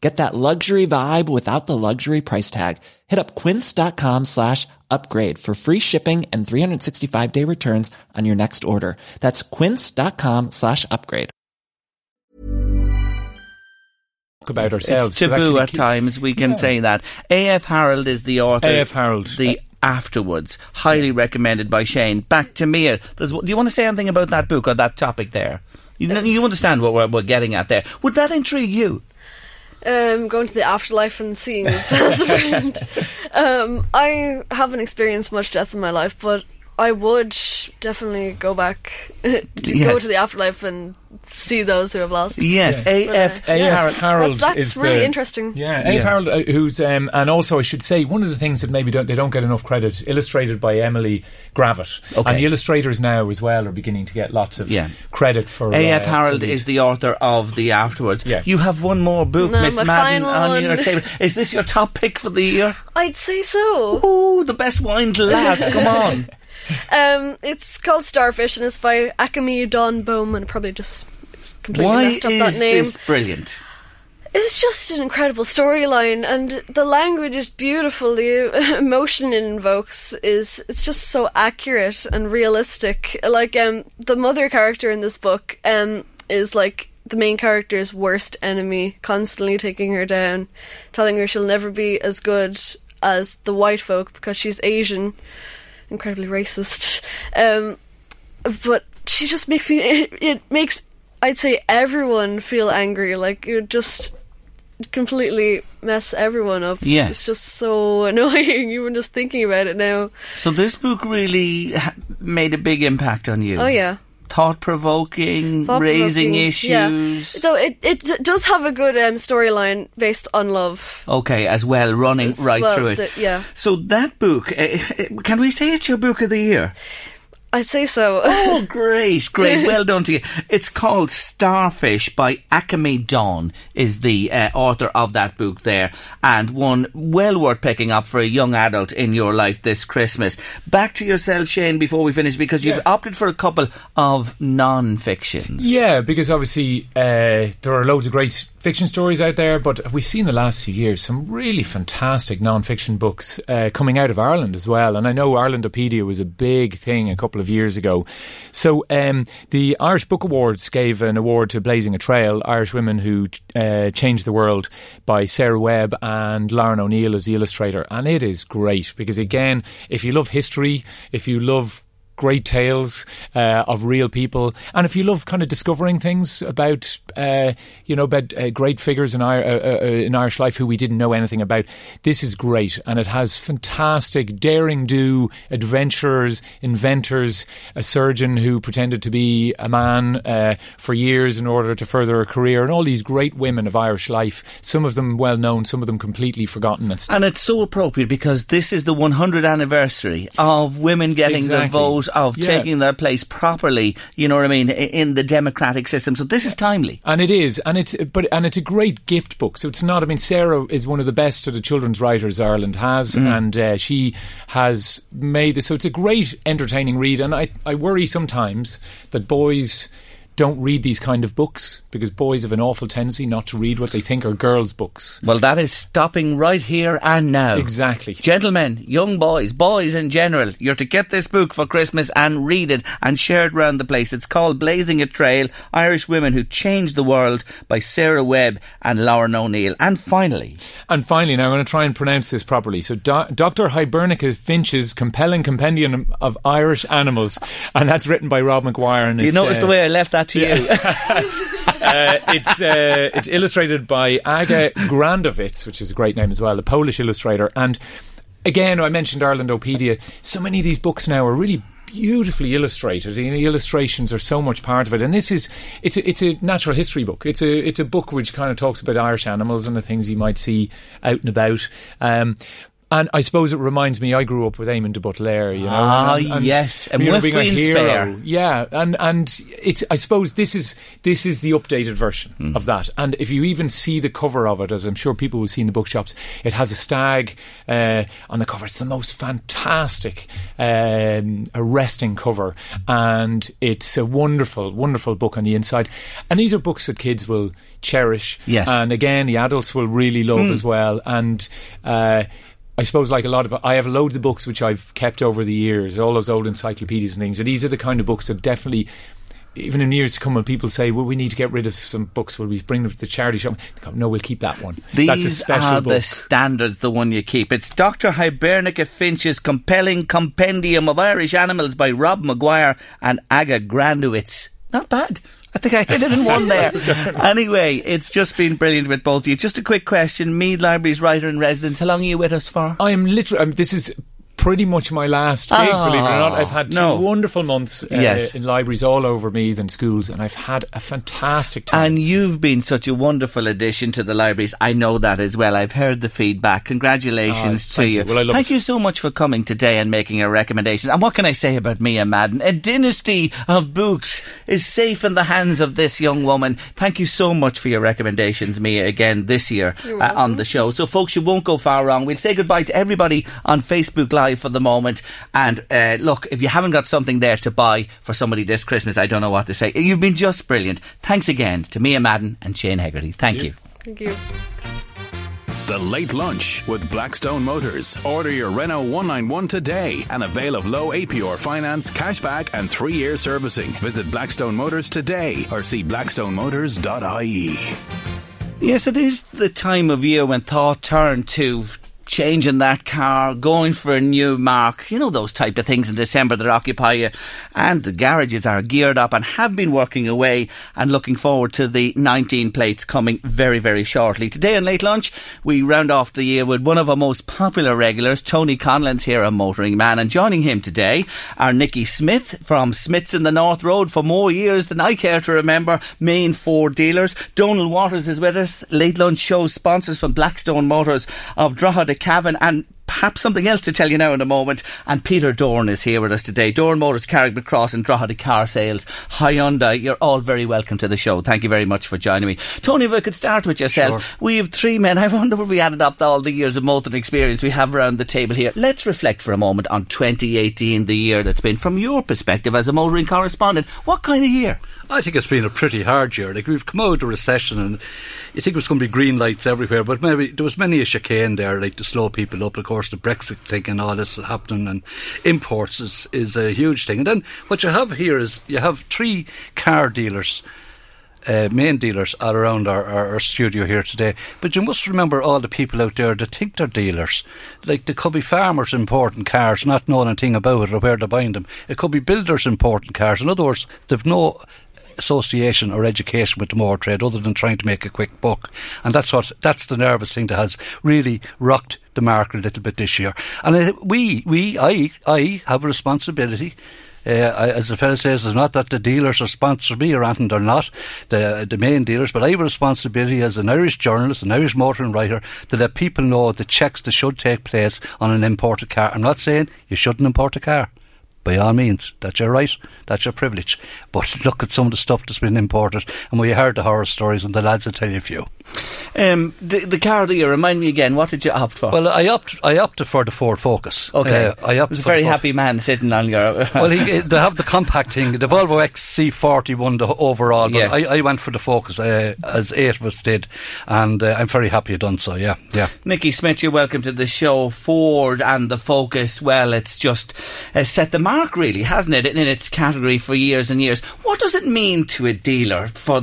Get that luxury vibe without the luxury price tag. Hit up quince.com/upgrade for free shipping and 365-day returns on your next order. That's quince.com/upgrade. About ourselves. It's taboo at times, we can say that. A.F. Harreld is the author. A.F. Harreld. The Afterwards. Highly recommended by Shane. Back to Mia. Do you want to say anything about that book or that topic there? You understand what we're getting at there. Would that intrigue you? Going to the afterlife and seeing the past around. I haven't experienced much death in my life, but I would definitely go back to go to the afterlife and see those who have lost. Yes, A.F. Harreld. That's really interesting. Yeah, A.F. Harreld, who's and also I should say one of the things that maybe they don't get enough credit, illustrated by Emily Gravitt, and the illustrators now as well are beginning to get lots of credit for. A.F. Harreld is the author of The Afterwards. Yeah. You have one more book, Miss Madden, on your table. Is this your top pick for the year? I'd say so. Ooh, the best wine to last. Come on. It's called Starfish and it's by Akemi Don Bohm, and probably just completely messed up that name. Why is this brilliant? It's just an incredible storyline, and the language is beautiful. The emotion it invokes it's just so accurate and realistic. Like the mother character in this book is like the main character's worst enemy, constantly taking her down, telling her she'll never be as good as the white folk because she's Asian. Incredibly racist, but she just makes me. It makes, I'd say, everyone feel angry. Like you just completely mess everyone up. Yes, it's just so annoying. Even just thinking about it now. So this book really made a big impact on you. Oh yeah. Thought-provoking, raising issues. Yeah. So it does have a good storyline based on love. Okay, as well, running as right well, through it. So that book, can we say it's your book of the year? I'd say so. Oh, great. Well done to you. It's called Starfish by Akemi Don is the author of that book there, and one well worth picking up for a young adult in your life this Christmas. Back to yourself, Shane, before we finish, because you've opted for a couple of non-fictions. Yeah, because obviously there are loads of great fiction stories out there, but we've seen the last few years some really fantastic non-fiction books coming out of Ireland as well, and I know Irelandopedia was a big thing a couple of years ago. So the Irish Book Awards gave an award to Blazing a Trail, Irish Women Who Changed the World, by Sarah Webb, and Lauren O'Neill is the illustrator, and it is great because, again, if you love history, if you love great tales of real people, and if you love kind of discovering things about great figures in Irish life who we didn't know anything about, this is great. And it has fantastic daring-do adventurers, inventors, a surgeon who pretended to be a man for years in order to further a career, and all these great women of Irish life, some of them well known, some of them completely forgotten. And it's so appropriate because this is the 100th anniversary of women getting the vote, of taking their place properly, you know what I mean, in the democratic system. So this is timely. And it is. And it's a great gift book. So it's not, I mean, Sarah is one of the best of the children's writers Ireland has, and she has made this. So it's a great entertaining read. And I worry sometimes that boys don't read these kind of books, because boys have an awful tendency not to read what they think are girls' books. Well, that is stopping right here and now. Exactly. Gentlemen, young boys in general, you're to get this book for Christmas and read it and share it round the place. It's called Blazing a Trail, Irish Women Who Changed the World, by Sarah Webb and Lauren O'Neill. And finally, now I'm going to try and pronounce this properly. So Dr. Hibernica Finch's compelling compendium of Irish animals, and that's written by Rob McGuire. And you notice the way I left that to you. It's illustrated by Aga Grandowicz, which is a great name as well, a Polish illustrator. And again, I mentioned Irelandopedia. So many of these books now are really beautifully illustrated. You know, illustrations are so much part of it. And this is, it's a natural history book. It's a book which kind of talks about Irish animals and the things you might see out and about. And I suppose it reminds me, I grew up with Eamon de Buttelaere, you know. And yes, and you know, being a hero. Yeah, and it's, I suppose this is the updated version of that. And if you even see the cover of it, as I'm sure people will see in the bookshops, it has a stag on the cover. It's the most fantastic, arresting cover, and it's a wonderful, wonderful book on the inside. And these are books that kids will cherish, yes, and again, the adults will really love as well. And I suppose, like a lot of, I have loads of books which I've kept over the years, all those old encyclopedias and things. And these are the kind of books that definitely, even in years to come, when people say, well, we need to get rid of some books, will we bring them to the charity shop? Go, no, we'll keep that one. These That's a special are book. The standards, the one you keep. It's Dr. Hibernica Finch's Compelling Compendium of Irish Animals by Rob Maguire and Aga Grandowicz. Not bad. I think I hit it in one there. Anyway, it's just been brilliant with both of you. Just a quick question. Mead Library's writer-in-residence, how long are you with us for? I am literally... this is pretty much my last gig, believe it or not. I've had two wonderful months in libraries all over Meath and schools, and I've had a fantastic time. And you've been such a wonderful addition to the libraries. I know that as well. I've heard the feedback. Congratulations to you. Well, thank you so much for coming today and making our recommendations. And what can I say about Mia Madden? A dynasty of books is safe in the hands of this young woman. Thank you so much for your recommendations, Mia, again this year on the show. So, folks, you won't go far wrong. We'll say goodbye to everybody on Facebook Live for the moment, and look, if you haven't got something there to buy for somebody this Christmas, I don't know what to say. You've been just brilliant. Thanks again to Mia Madden and Shane Hegarty. Thank you. The Late Lunch with Blackstone Motors. Order your Renault 191 today and avail of low APR finance, cashback and 3-year servicing. Visit Blackstone Motors today or see blackstonemotors.ie. Yes, it is the time of year when thought turned to changing that car, going for a new mark, you know, those type of things in December that occupy you. And the garages are geared up and have been working away and looking forward to the 19 plates coming very, very shortly. Today on Late Lunch, we round off the year with one of our most popular regulars, Tony Conlon's here, a motoring man. And joining him today are Nikki Smith from Smith's in the North Road, for more years than I care to remember, main Ford dealers. Donal Waters is with us, Late Lunch show sponsors from Blackstone Motors of Drogheda Cavan, and perhaps something else to tell you now in a moment. And Peter Dorn is here with us today. Dorn Motors, Carrickmacross Cross and Drogheda Car Sales, Hyundai. You're all very welcome to the show. Thank you very much for joining me. Tony, if I could start with yourself. Sure. We have three men. I wonder if we added up all the years of motoring experience we have around the table here. Let's reflect for a moment on 2018, the year that's been. From your perspective as a motoring correspondent, what kind of year? I think it's been a pretty hard year. Like, we've come out of a recession and you think it was going to be green lights everywhere, but maybe there was many a chicane there, like to slow people up, of course. The Brexit thing and all this happening, and imports is a huge thing. And then what you have here is you have three car dealers, main dealers, all around our studio here today. But you must remember all the people out there that think they're dealers. Like, they could be farmers importing cars, not knowing anything about it or where they're buying them. It could be builders importing cars. In other words, they've no association or education with the motor trade other than trying to make a quick buck. And that's the nervous thing that has really rocked the market a little bit this year. And I have a responsibility. As the fella says, it's not that the dealers are sponsoring me or anything, they're not the main dealers, but I have a responsibility as an Irish journalist, an Irish motoring writer, to let people know the checks that should take place on an imported car. I'm not saying you shouldn't import a car. By all means, that's your right, that's your privilege. But look at some of the stuff that's been imported, and we heard the horror stories, and the lads will tell you a few. The car of the year, remind me again, what did you opt for? Well, I opted for the Ford Focus. Okay. There's a very happy man sitting on your... Well, they have the compact thing, the Volvo XC40 won the overall, but yes. I went for the Focus, as 8 of us did, and I'm very happy I've done so, yeah. Nikki Smith, you're welcome to the show. Ford and the Focus, well, it's just set the mark, really, hasn't it, in its category for years and years. What does it mean to a dealer for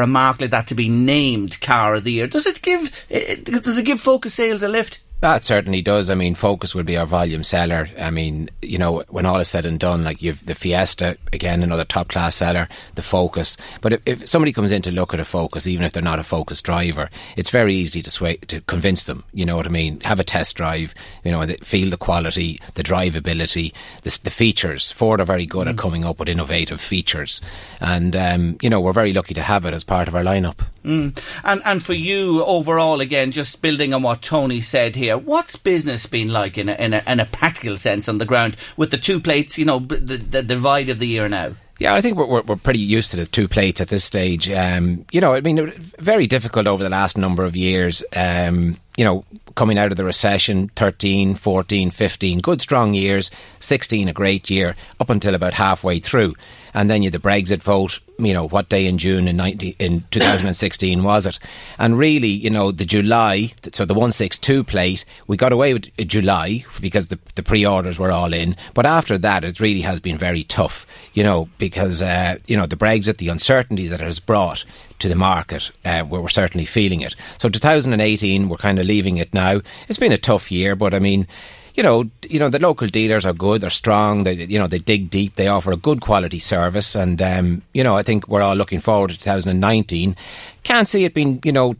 a mark like that to be named car of the year? Does it give Focus sales a lift? That certainly does. I mean, Focus will be our volume seller. I mean, you know, when all is said and done, like you've the Fiesta, again, another top class seller, the Focus. But if somebody comes in to look at a Focus, even if they're not a Focus driver, it's very easy to convince them, you know what I mean? Have a test drive, you know, feel the quality, the drivability, the features. Ford are very good at coming up with innovative features. And, you know, we're very lucky to have it as part of our lineup. Mm. And for you overall, again, just building on what Tony said here, what's business been like in a practical sense on the ground with the two plates, you know, the divide of the year now? Yeah, I think we're pretty used to the two plates at this stage. You know, I mean, very difficult over the last number of years. You know, coming out of the recession, 13, 14, 15, good strong years, 16 a great year, up until about halfway through. And then you had the Brexit vote, you know, what day in June in 2016 was it? And really, you know, the July, so the 162 plate, we got away with July because the pre-orders were all in. But after that, it really has been very tough, you know, because, you know, the Brexit, the uncertainty that it has brought to the market, where we're certainly feeling it. So 2018, we're kind of leaving it now. It's been a tough year, but I mean, you know, the local dealers are good, they're strong, they, you know, they dig deep, they offer a good quality service, and, you know, I think we're all looking forward to 2019. Can't see it being, you know,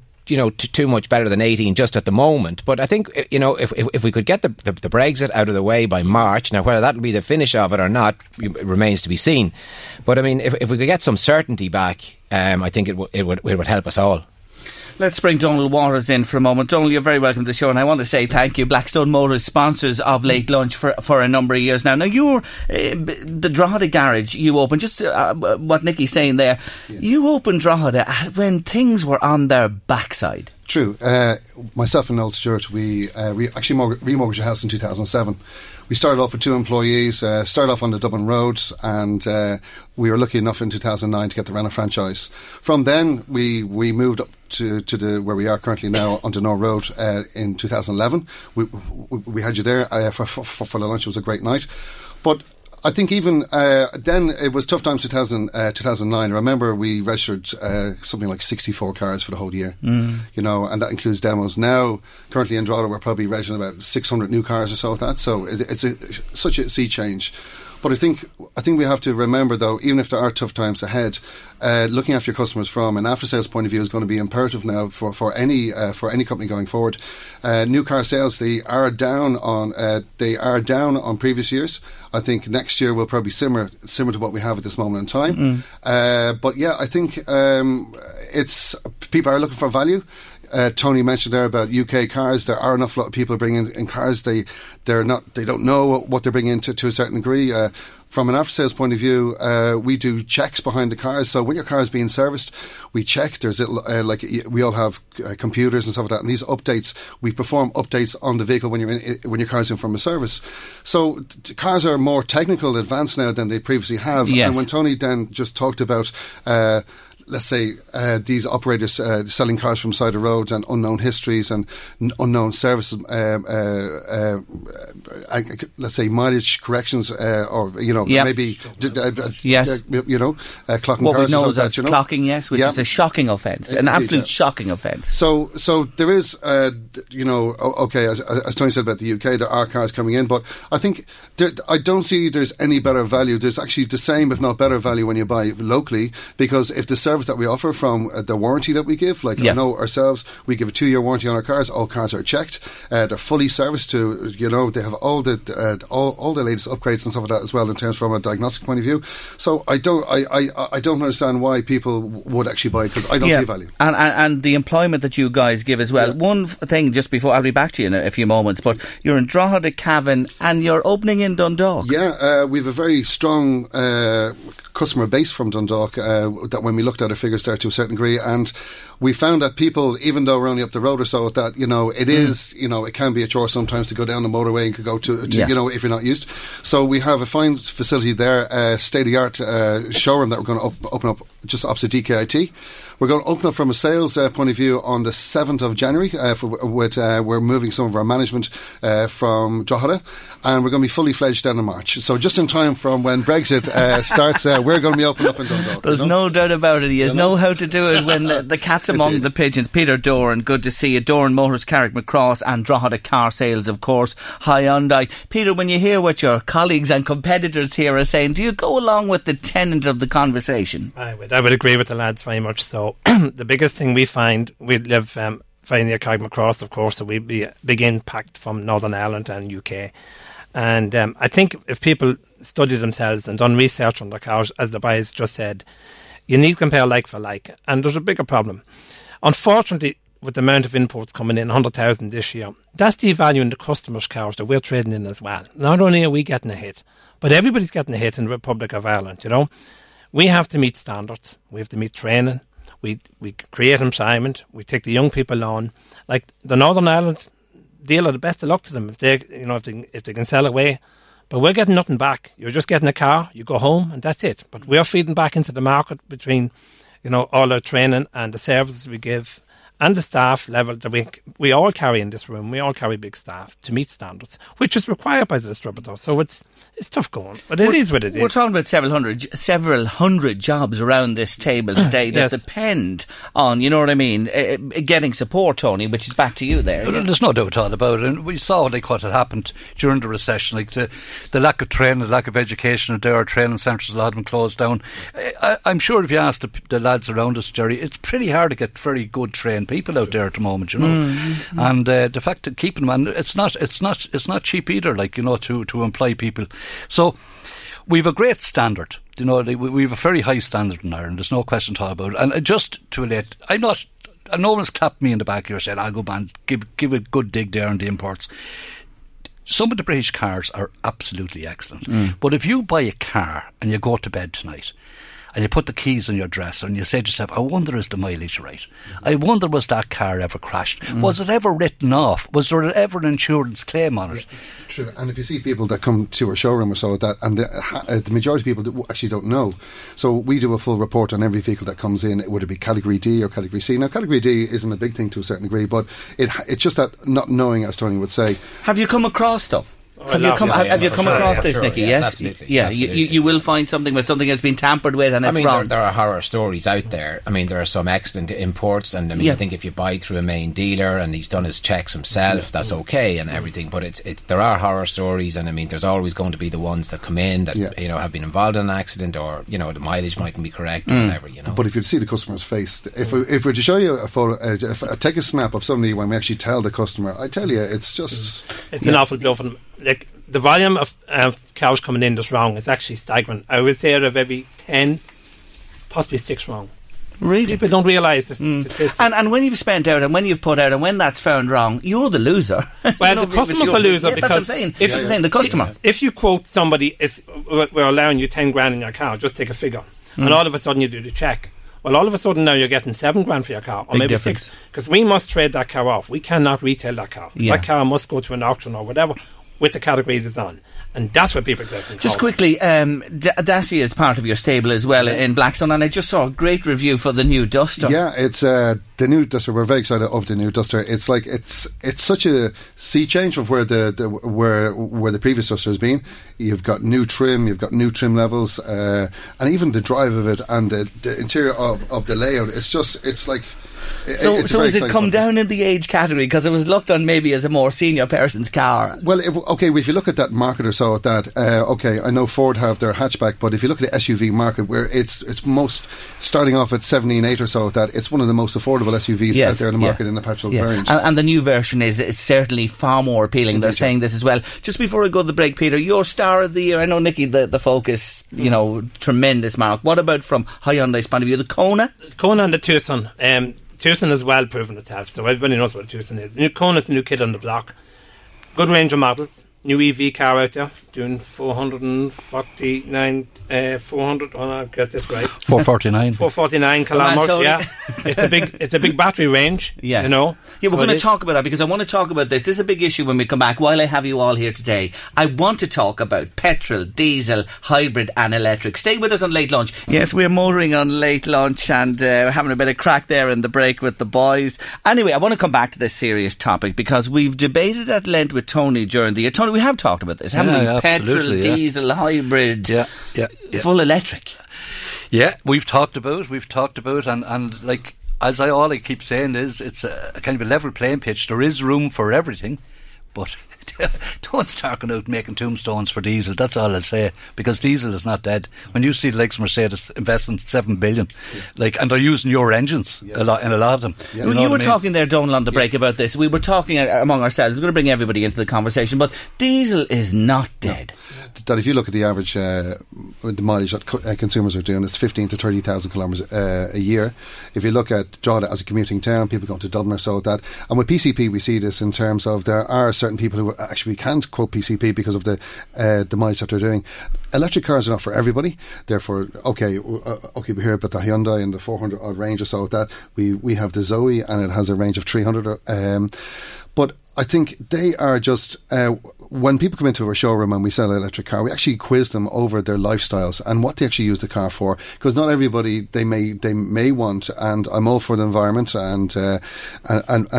too much better than 18 just at the moment. But I think, you know, if we could get the Brexit out of the way by March, now whether that will be the finish of it or not, it remains to be seen. But I mean, if we could get some certainty back, I think it would help us all. Let's bring Donal Waters in for a moment. Donal, you're very welcome to the show, and I want to say thank you. Blackstone Motors, sponsors of Late Lunch for a number of years now. Now, you're the Drogheda garage you opened, just what Nicky's saying there, yeah. You opened Drogheda when things were on their backside. True. Myself and old Stuart, we actually remortgaged a house in 2007. We started off with two employees, started off on the Dublin roads, and we were lucky enough in 2009 to get the Renault franchise. From then, we moved up to where we are currently now on Donal Road in 2011. We had you there for the lunch. It was a great night. But I think even then, it was tough times 2009. I remember we registered something like 64 cars for the whole year, you know, and that includes demos. Now, currently in Drogheda, we're probably registering about 600 new cars or so with that. So it's such a sea change. But I think we have to remember, though, even if there are tough times ahead, looking after your customers from an after-sales point of view is going to be imperative now for any company going forward. New car sales, they are down on previous years. I think next year will probably similar to what we have at this moment in time. But yeah, I think it's people are looking for value. Tony mentioned there about UK cars. There are an awful lot of people bringing in cars they don't know what they're bringing to a certain degree. From an after-sales point of view, we do checks behind the cars. So when your car is being serviced, we check. There's like we all have computers and stuff like that. And these updates, we perform updates on the vehicle when your car's in from a service. So cars are more technical, advanced now than they previously have. Yes. And when Tony then just talked about let's say these operators selling cars from side of the road and unknown histories and unknown services, let's say mileage corrections, or you know, yep. Maybe yes, you know, clocking what cars. What we know is that, you know? Clocking, yes, which yep. is a shocking offence, an absolute yeah. shocking offence. So there is, you know, okay, as Tony said about the UK, there are cars coming in, but I think I don't see there's any better value. There's actually the same, if not better, value when you buy locally, because if the service that we offer from the warranty that we give, like yeah. I know ourselves, we give a 2-year warranty on our cars. All cars are checked, they're fully serviced to, you know, they have all the latest upgrades and stuff like that as well in terms from a diagnostic point of view. So I don't understand why people would actually buy, because I don't yeah. see value. And the employment that you guys give as well. Yeah. One thing just before, I'll be back to you in a few moments, but you're in Drogheda, Cavan, and you're opening in Dundalk. Yeah, we have a very strong customer base from Dundalk that when we looked at our figures there to a certain degree, and we found that people, even though we're only up the road or so, that, you know, it is, you know, it can be a chore sometimes to go down the motorway and could go to yeah. you know, if you're not used. So we have a fine facility there, state-of-the-art showroom that we're going to open up just opposite DKIT. We're going to open up from a sales point of view on the 7th of January. We're moving some of our management from Drogheda, and we're going to be fully fledged down in March. So just in time from when Brexit starts, we're going to be opening up in Dundalk. There's no doubt about it. really is. Know how to do it when the cat's among the pigeons. Peter Dorn, good to see you. Dorn Motors, Carrick Macross and Drogheda Car Sales, of course, Hyundai. Peter, when you hear what your colleagues and competitors here are saying, do you go along with the tenant of the conversation? I would agree with the lads very much so. The biggest thing we find, we live very near Carrick Macross, of course, so we be a big impact from Northern Ireland and UK. And I think if people study themselves and done research on their cars, as the boys just said, you need to compare like for like. And there's a bigger problem. Unfortunately, with the amount of imports coming in, 100,000 this year, that's devaluing the customers' cars that we're trading in as well. Not only are we getting a hit, but everybody's getting a hit in the Republic of Ireland, you know. We have to meet standards. We have to meet training. We create employment. We take the young people on. Like the Northern Ireland dealer, the best of luck to them if they can sell away, but we're getting nothing back. You're just getting a car, you go home, and that's it. But we're feeding back into the market between, you know, all our training and the services we give and the staff level that we all carry in this room. We all carry big staff to meet standards, which is required by the distributor. So it's tough going, but it is what it is. We're talking about several hundred jobs around this table today that depend on, you know what I mean, getting support, Tony, which is back to you there. Well, there's no doubt about it. And we saw like what had happened during the recession, like the lack of training, the lack of education. There are training centres, a lot of them closed down. I'm sure if you ask the lads around us, Jerry, it's pretty hard to get very good trained people out there at the moment, you know, and the fact that keeping them, and it's not cheap either, like, you know, to employ people. So we've a great standard, you know, we have a very high standard in Ireland. There's no question to talk about it. And just to relate, I'm not, and no one's clapped me in the back here saying, "I'll go, man, give a good dig there on the imports." Some of the British cars are absolutely excellent, but if you buy a car and you go to bed tonight, and you put the keys in your dresser and you say to yourself, I wonder is the mileage right? I wonder was that car ever crashed? Was it ever written off? Was there ever an insurance claim on it? True. And if you see people that come to our showroom or so at that, and the majority of people actually don't know. So we do a full report on every vehicle that comes in. Would it be Category D or Category C? Now, Category D isn't a big thing to a certain degree, but it's just that not knowing, as Tony would say. Have you come across stuff? Have you come across this, Nikki? Yes, absolutely. Yeah, absolutely. You will find something, but something has been tampered with, and it's wrong. There are horror stories out there. I mean, there are some excellent imports, and I mean, I think if you buy through a main dealer and he's done his checks himself, that's okay and everything. But there are horror stories, and I mean, there's always going to be the ones that come in that you know have been involved in an accident, or you know the mileage mightn't be correct or whatever. You know, but if you'd see the customer's face, if we were to show you a photo, take a snap of somebody when we actually tell the customer, I tell you, it's just an awful bluffing. Like the volume of cows coming in that's wrong is actually staggering. I would say out of every 10, possibly 6 wrong. Really? People don't realise this statistic. And when you've spent out and when you've put out and when that's found wrong, you're the loser. Well, the customer's the loser because... That's what I'm saying. The customer. If you quote somebody, we're allowing you 10 grand in your car, just take a figure, and all of a sudden you do the check. Well, all of a sudden now you're getting 7 grand for your car, or maybe 6, because we must trade that car off. We cannot retail that car. Yeah. That car must go to an auction or whatever, with the category it is on. And that's what people get involved. Just quickly, Dacia is part of your stable as well in Blackstone, and I just saw a great review for the new Duster. Yeah, it's the new Duster. We're very excited of the new Duster. It's like it's such a sea change from where the previous Duster has been. You've got new trim, levels, and even the drive of it and the interior of the layout. It's like. So has it come down in the age category? Because it was looked on maybe as a more senior person's car. Well, if you look at that market or so, I know Ford have their hatchback, but if you look at the SUV market, where it's most starting off at 17.8 or so, it's one of the most affordable SUVs out there in the market in the petrol variant. And the new version is certainly far more appealing. Indeed, they're saying this as well. Just before we go to the break, Peter, your star of the year, I know, Nicky, the Focus, you know, tremendous mark. What about from Hyundai's point of view, the Kona? Kona and the Tucson. Tucson has well proven itself, so everybody knows what a Tucson is. The new Kona's the new kid on the block. Good range of models. New EV car out there, doing 449 kilometres, yeah. It's a big battery range, yes. You know. Yeah, we're going to talk about that, because I want to talk about this. This is a big issue when we come back. While I have you all here today, I want to talk about petrol, diesel, hybrid and electric. Stay with us on Late Lunch. Yes, we're motoring on Late Lunch and having a bit of crack there in the break with the boys. Anyway, I want to come back to this serious topic, because we've debated at length with Tony during the year. Tony, we have talked about this, haven't we? Petrol, diesel, hybrid, full electric. Yeah, we've talked about, and like, as all I keep saying is, it's a kind of a level playing pitch. There is room for everything, but don't start going out making tombstones for Diesel. That's all I'll say, because Diesel is not dead. When you see the likes of Mercedes investing $7 billion, yeah, like, and they're using your engines, yeah, a lot of them. Yeah. You know you were talking there, Donal, on the break, yeah, about this. We were talking among ourselves. It's going to bring everybody into the conversation, but Diesel is not dead. No. That if you look at the average the mileage that consumers are doing, it's 15,000 to 30,000 kilometres a year. If you look at Drogheda as a commuting town, people going to Dublin or so with that. And with PCP, we see this in terms of there are certain people who actually can't quote PCP because of the mileage that they're doing. Electric cars are not for everybody. Therefore, okay, we hear about the Hyundai and the 400 odd range or so with that. We have the Zoe and it has a range of 300. But I think they are just... when people come into our showroom and we sell an electric car, we actually quiz them over their lifestyles and what they actually use the car for, because not everybody they may want. And I'm all for the environment and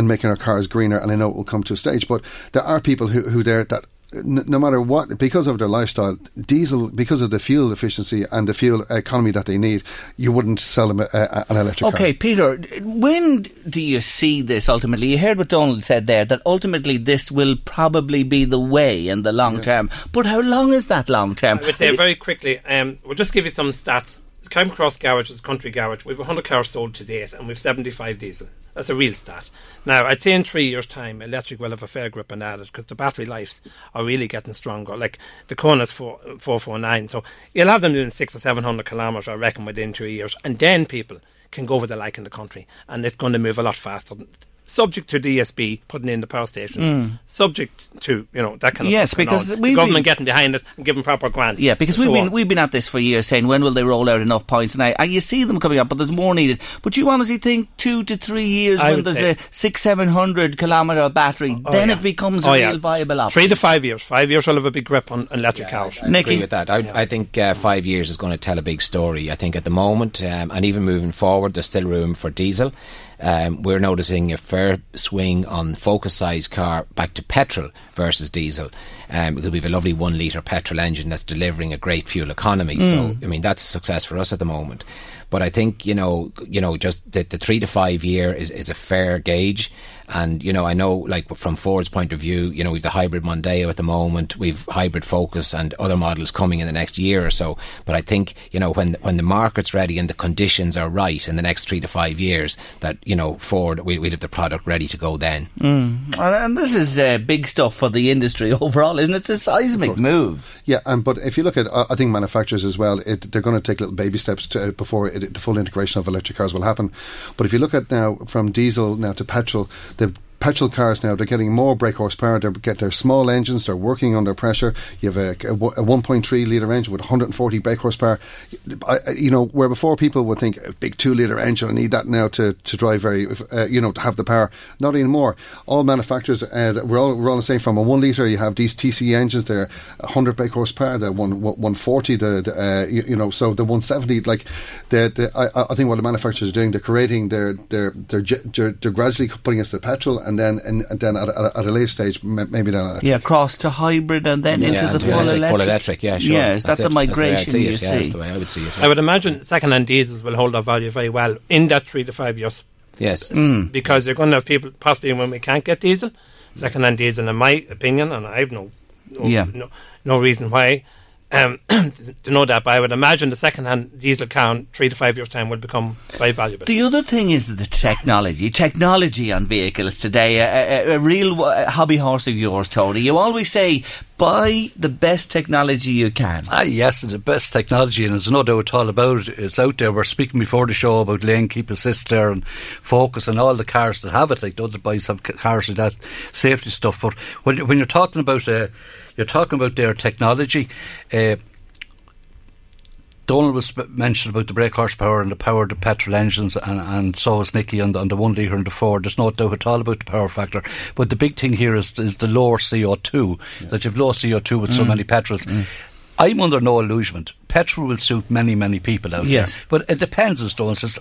making our cars greener, and I know it will come to a stage, but there are people who there that no matter what, because of their lifestyle, diesel, because of the fuel efficiency and the fuel economy that they need, you wouldn't sell them an electric car. Okay, Peter, when do you see this ultimately? You heard what Donald said there, that ultimately this will probably be the way in the long term. But how long is that long term? I would say very quickly, we'll just give you some stats. Cam Cross Garage is a country garage. We've 100 cars sold to date and we've 75 diesel. That's a real stat. Now, I'd say in 3 years' time, electric will have a fair grip on added, because the battery lives are really getting stronger. Like the Kona's 449, so you'll have them doing 600 or 700 kilometres, I reckon, within 2 years, and then people can go where they like in the country, and it's going to move a lot faster. Subject to DSB putting in the power stations, subject to that kind of stuff. Yes, because the government getting behind it and giving proper grants. Yeah, because we've been at this for years, saying when will they roll out enough points, and you see them coming up, but there's more needed. But you honestly think 2 to 3 years when there's a 600-700 kilometre battery, it becomes a real viable option. 3 to 5 years. 5 years will have a big grip on electric cars. I agree with that. I think 5 years is going to tell a big story. I think at the moment, and even moving forward, there's still room for diesel. We're noticing a fair swing on Focus-sized car back to petrol versus diesel, because we have a lovely 1-litre petrol engine that's delivering a great fuel economy. So, I mean, that's a success for us at the moment. But I think, just the 3 to 5 year is a fair gauge. And, I know, like, from Ford's point of view, we've the hybrid Mondeo at the moment, we've hybrid Focus and other models coming in the next year or so. But I think, when the market's ready and the conditions are right in the next 3 to 5 years, that, Ford, we'll have the product ready to go then. And this is big stuff for the industry overall, isn't it? It's a seismic move. Yeah, but if you look at, I think, manufacturers as well, they're going to take little baby steps before the full integration of electric cars will happen. But if you look at now, from diesel now to petrol, the petrol cars now, they're getting more brake horsepower, they get their small engines, they're working under pressure. You have a 1.3 litre engine with 140 brake horsepower. Where before people would think a big 2 litre engine, I need that now to drive very, to have the power. Not anymore. All manufacturers, we're all the same. From a 1 litre, you have these TC engines, they're 100 brake horsepower, they're 140, so the 170, like, I think what the manufacturers are doing, they're creating they're gradually putting us to petrol, and then at a later stage, maybe then electric. Yeah, cross to hybrid and then into the full electric. Yeah, sure. Yeah, that's the migration you see. Yeah, that's the way I would see it. Yeah. I would imagine second-hand diesels will hold their value very well in that 3 to 5 years. Yes. Because you're going to have people, possibly when we can't get diesel, second-hand diesel, in my opinion, and I have no reason why to know that, but I would imagine the second-hand diesel car in 3 to 5 years' time will become very valuable. The other thing is the technology on vehicles today. A real hobby horse of yours, Tony. You always say, buy the best technology you can. Yes, the best technology, and there's no doubt all about it. It's out there. We're speaking before the show about lane keep assist there and Focus and all the cars that have it, like the other boys have cars with that safety stuff. But when you're talking about their technology, Donal was mentioned about the brake horsepower and the power of the petrol engines, and so was Nicky on the 1 litre and the Ford. There's no doubt at all about the power factor. But the big thing here is the lower CO2, that you've low CO2 with so many petrols. I'm under no illusion. Petrol will suit many, many people out there. But it depends, as Donal says,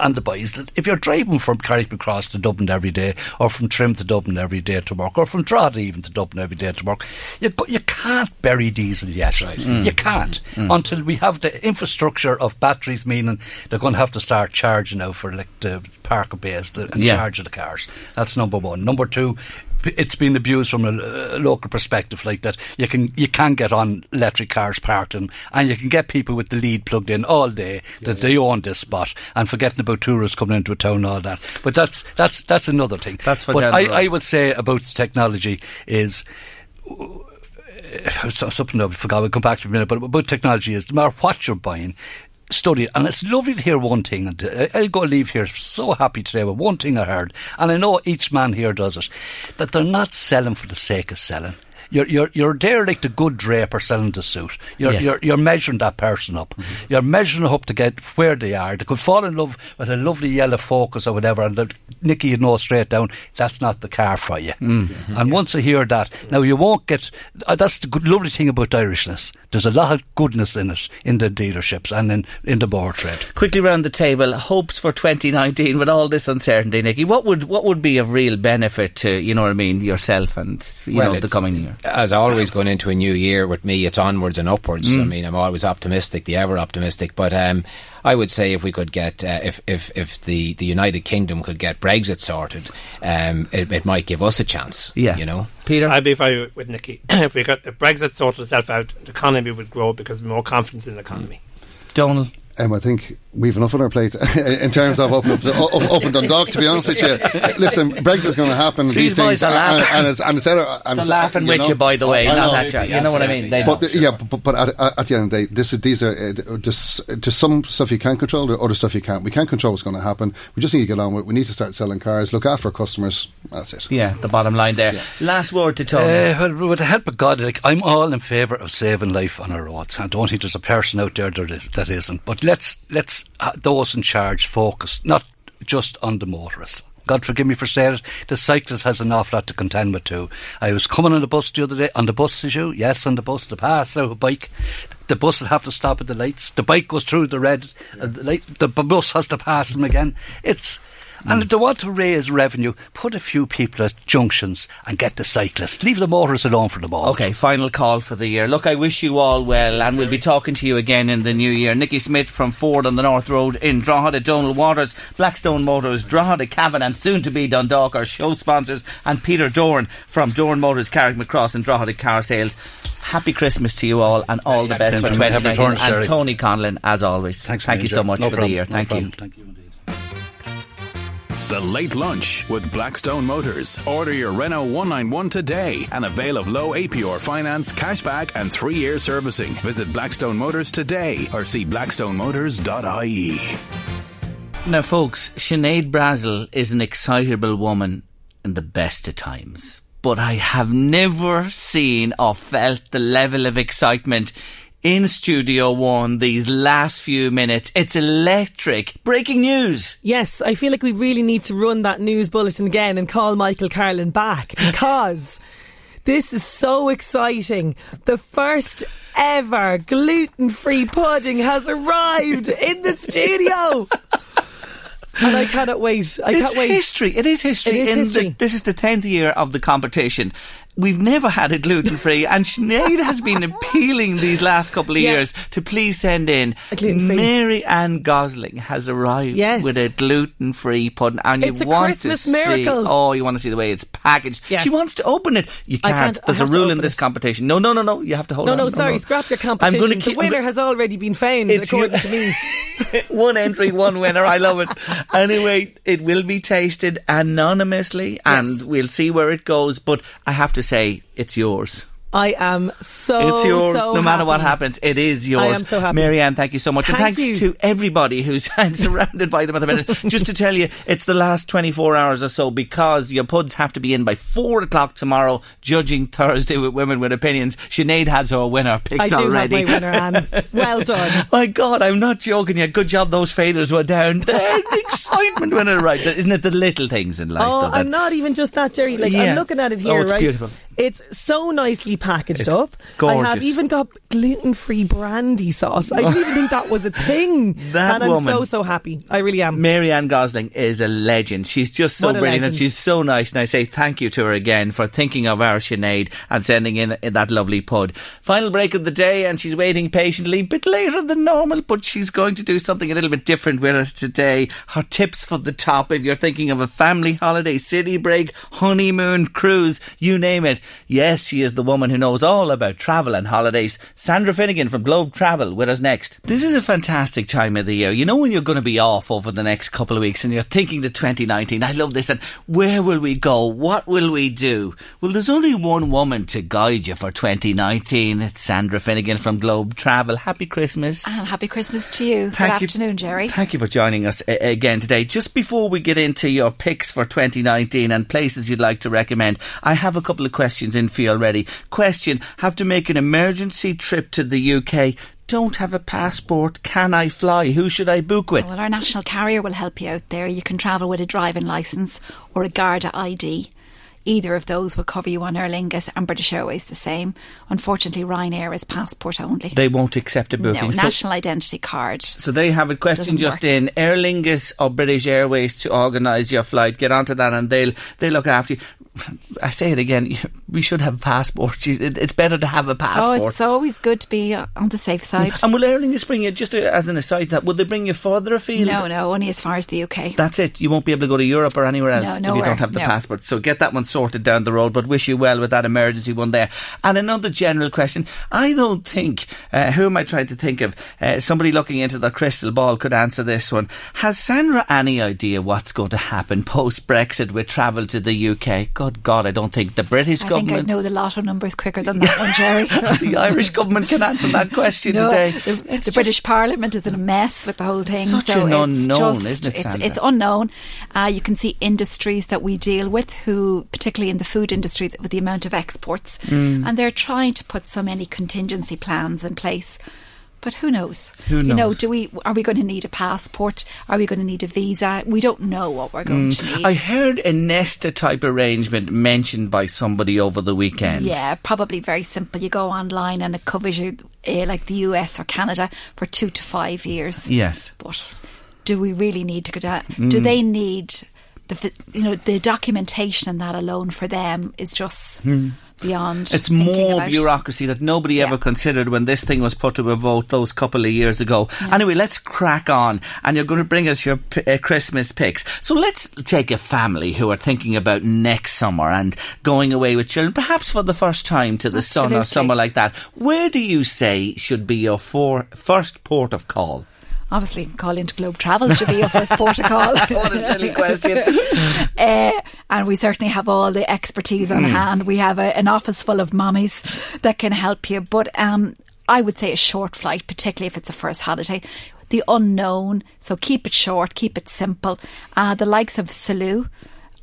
and the boys, that if you're driving from Carrickmacross to Dublin every day, or from Trim to Dublin every day to work, or from Drogheda even to Dublin every day to work, you, you can't bury diesel yet. Right. Mm. You can't until we have the infrastructure of batteries, meaning they're going to have to start charging now for like the park base and charge of the cars. That's number one. Number two, it's been abused from a local perspective, like that you can get on electric cars parked in, and you can get people with the lead plugged in all day that they own this spot, and forgetting about tourists coming into a town and all that. But that's another thing. That's what I would say about technology is. Something I forgot, we'll come back to in a minute, but about technology is, no matter what you're buying, study it. And it's lovely to hear one thing, and I'll go leave here so happy today with one thing I heard, and I know each man here does it, that they're not selling for the sake of selling. You're there like the good draper selling the suit. You're measuring that person up. Mm-hmm. You're measuring up to get where they are. They could fall in love with a lovely yellow Focus or whatever, and Nicky, you know straight down, that's not the car for you. Mm-hmm. And once I hear that, now you won't get... that's the lovely thing about Irishness. There's a lot of goodness in it, in the dealerships and in the bar trade. Quickly round the table, hopes for 2019 with all this uncertainty, Nicky. What would be of real benefit to, you know what I mean, yourself and the coming year? As always, going into a new year with me, it's onwards and upwards. I mean, I'm always optimistic, the ever optimistic. But I would say if we could get, if the United Kingdom could get Brexit sorted, it might give us a chance. Yeah, you know, Peter, I'd be fine with Nicky. If Brexit sorted itself out, the economy would grow because more confidence in the economy. Donal. I think we've enough on our plate in terms of up and Dundalk, to be honest with you. Listen, Brexit's going to happen. These boys are laughing. They're laughing with you, by the way. You know what I mean? They but, know, sure. Yeah, but at the end of the day, there's some stuff you can control, the other stuff you can't. We can't control what's going to happen. We just need to get on with it. We need to start selling cars, look after our customers. That's it. Yeah, the bottom line there. Yeah. Last word to Tony. Well, with the help of God, I'm all in favour of saving life on our roads. I don't think there's a person out there that isn't. But let's those in charge focus not just on the motorists. God forgive me for saying it, the cyclist has an awful lot to contend with too. I was coming on the bus the other day, the pass out a bike. The bus will have to stop at the lights. The bike goes through the red light. The bus has to pass them again. And if they want to raise revenue, put a few people at junctions and get the cyclists. Leave the motorists alone for the moment. OK, final call for the year. Look, I wish you all well, and we'll be talking to you again in the new year. Nikki Smith from Ford on the North Road in Drogheda, Donal Waters, Blackstone Motors, Drogheda, Cavan, and soon-to-be Dundalk, our show sponsors, and Peter Dorn from Dorn Motors, Carrickmacross and Drogheda Car Sales. Happy Christmas to you all, and all the best for 2019. And Tony Conlon, as always. Thank you so much for the year. Thank you. Thank you. The Late Lunch with Blackstone Motors. Order your Renault 191 today and avail of low APR finance, cashback and 3-year servicing. Visit Blackstone Motors today or see blackstonemotors.ie. Now folks, Sinead Brazel is an excitable woman in the best of times. But I have never seen or felt the level of excitement in Studio One these last few minutes. It's electric. Breaking news. Yes, I feel like we really need to run that news bulletin again and call Michael Carlin back, because this is so exciting. The first ever gluten-free pudding has arrived in the studio. And I cannot wait. I can't wait. It is history. This is the 10th year of the competition. We've never had it gluten-free, and Sinead has been appealing these last couple of years to please send in. Mary Ann Gosling has arrived with a gluten-free pudding, and it's a Christmas miracle. You want to see the way it's packaged. Yeah. She wants to open it. You can't. There's a rule in this competition. No. You have to hold on. No, sorry. Scrap your competition. The winner has already been found, according to me. One entry, one winner. I love it. Anyway, it will be tasted anonymously, and we'll see where it goes, but I have to say, it's yours. I am so It's yours, so no happy. Matter what happens, it is yours. I am so happy. Mary Ann, thank you so much. And thanks to everybody who's surrounded by them at the minute. Just to tell you, it's the last 24 hours or so, because your puds have to be in by 4 o'clock tomorrow, judging Thursday with Women with Opinions. Sinead has her winner picked already. I do have my winner, Anne. Well done. My God, I'm not joking yet. Good job those faders were down there. Excitement when it arrived. Isn't it the little things in life? Oh, and not even just that, Jerry. I'm looking at it here, it's beautiful. It's so nicely packaged up. Gorgeous. I have even got gluten-free brandy sauce. I didn't even think that was a thing. That and woman. I'm so happy. I really am. Mary-Ann Gosling is a legend. She's just so brilliant and she's so nice. And I say thank you to her again for thinking of our Sinead and sending in that lovely pud. Final break of the day, and she's waiting patiently. A bit later than normal, but she's going to do something a little bit different with us today. Her tips for the top. If you're thinking of a family holiday, city break, honeymoon, cruise, you name it. Yes, she is the woman who knows all about travel and holidays. Sandra Finnegan from Globe Travel with us next. This is a fantastic time of the year. You know when you're going to be off over the next couple of weeks and you're thinking to 2019, I love this, and where will we go? What will we do? Well, there's only one woman to guide you for 2019. It's Sandra Finnegan from Globe Travel. Happy Christmas. Oh, happy Christmas to you. Good afternoon, Jerry. Thank you for joining us again today. Just before we get into your picks for 2019 and places you'd like to recommend, I have a couple of questions in for you already. Question, have to make an emergency trip to the UK. Don't have a passport. Can I fly? Who should I book with? Well, our national carrier will help you out there. You can travel with a driving licence or a Garda ID. Either of those will cover you on Aer Lingus and British Airways the same. Unfortunately, Ryanair is passport only. They won't accept a booking. No, national identity card. So they have a question just in. Aer Lingus or British Airways to organise your flight. Get onto that and they'll look after you. I say it again, we should have passports. It's better to have a passport. Oh, it's always good to be on the safe side. And will Aer Lingus bring you, just as an aside, that would they bring you further afield? No, only as far as the UK. That's it. You won't be able to go to Europe or anywhere else if you don't have the passport. So get that one sorted down the road, but wish you well with that emergency one there. And another general question, I don't think, who am I trying to think of? Somebody looking into the crystal ball could answer this one. Has Sandra any idea what's going to happen post-Brexit with travel to the UK? Good God, I don't think the British government... I think I know the lotto numbers quicker than that one, Jerry. The Irish government can answer that question today. The British Parliament is in a mess with the whole thing. Such an unknown, isn't it, Sandra? It's unknown. You can see industries that we deal with who, particularly in the food industry, with the amount of exports, and they're trying to put so many contingency plans in place. But who knows? You know, are we going to need a passport? Are we going to need a visa? We don't know what we're going to need. I heard a Nesta type arrangement mentioned by somebody over the weekend. Yeah, probably very simple. You go online and it covers you, like the US or Canada, for 2 to 5 years. Yes. But do we really need to go down? Do they need... The documentation and that alone for them is just beyond. It's more bureaucracy that nobody ever considered when this thing was put to a vote those couple of years ago. Yeah. Anyway, let's crack on, and you're going to bring us your Christmas picks. So let's take a family who are thinking about next summer and going away with children, perhaps for the first time to the sun or somewhere like that. Where do you say should be your first port of call? Obviously, call into Globe Travel should be your first port of call. What a silly question. And we certainly have all the expertise on hand. We have an office full of mummies that can help you. But I would say a short flight, particularly if it's a first holiday. The unknown, so keep it short, keep it simple. The likes of Salou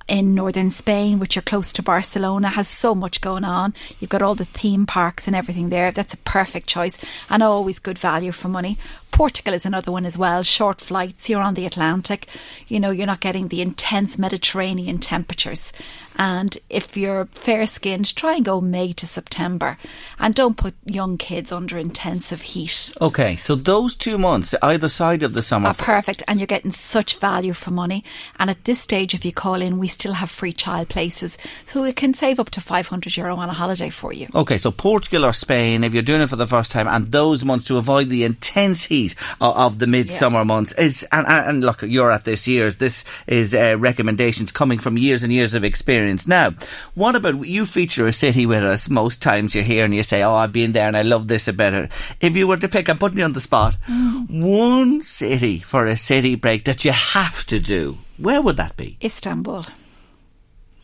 in northern Spain, which are close to Barcelona, has so much going on. You've got all the theme parks and everything there. That's a perfect choice and always good value for money. Portugal is another one as well. Short flights, you're on the Atlantic. You know, you're not getting the intense Mediterranean temperatures. And if you're fair-skinned, try and go May to September. And don't put young kids under intensive heat. OK, so those 2 months, either side of the summer... are perfect, and you're getting such value for money. And at this stage, if you call in, we still have free child places. So it can save up to €500 on a holiday for you. OK, so Portugal or Spain, if you're doing it for the first time, and those months to avoid the intense heat of the midsummer months. And look, you're at this year's. This is recommendations coming from years and years of experience. Now, what about, you feature a city with us most times you're here and you say, oh, I've been there and I love this about it. If you were to pick, I'm putting you on the spot, one city for a city break that you have to do, where would that be? Istanbul.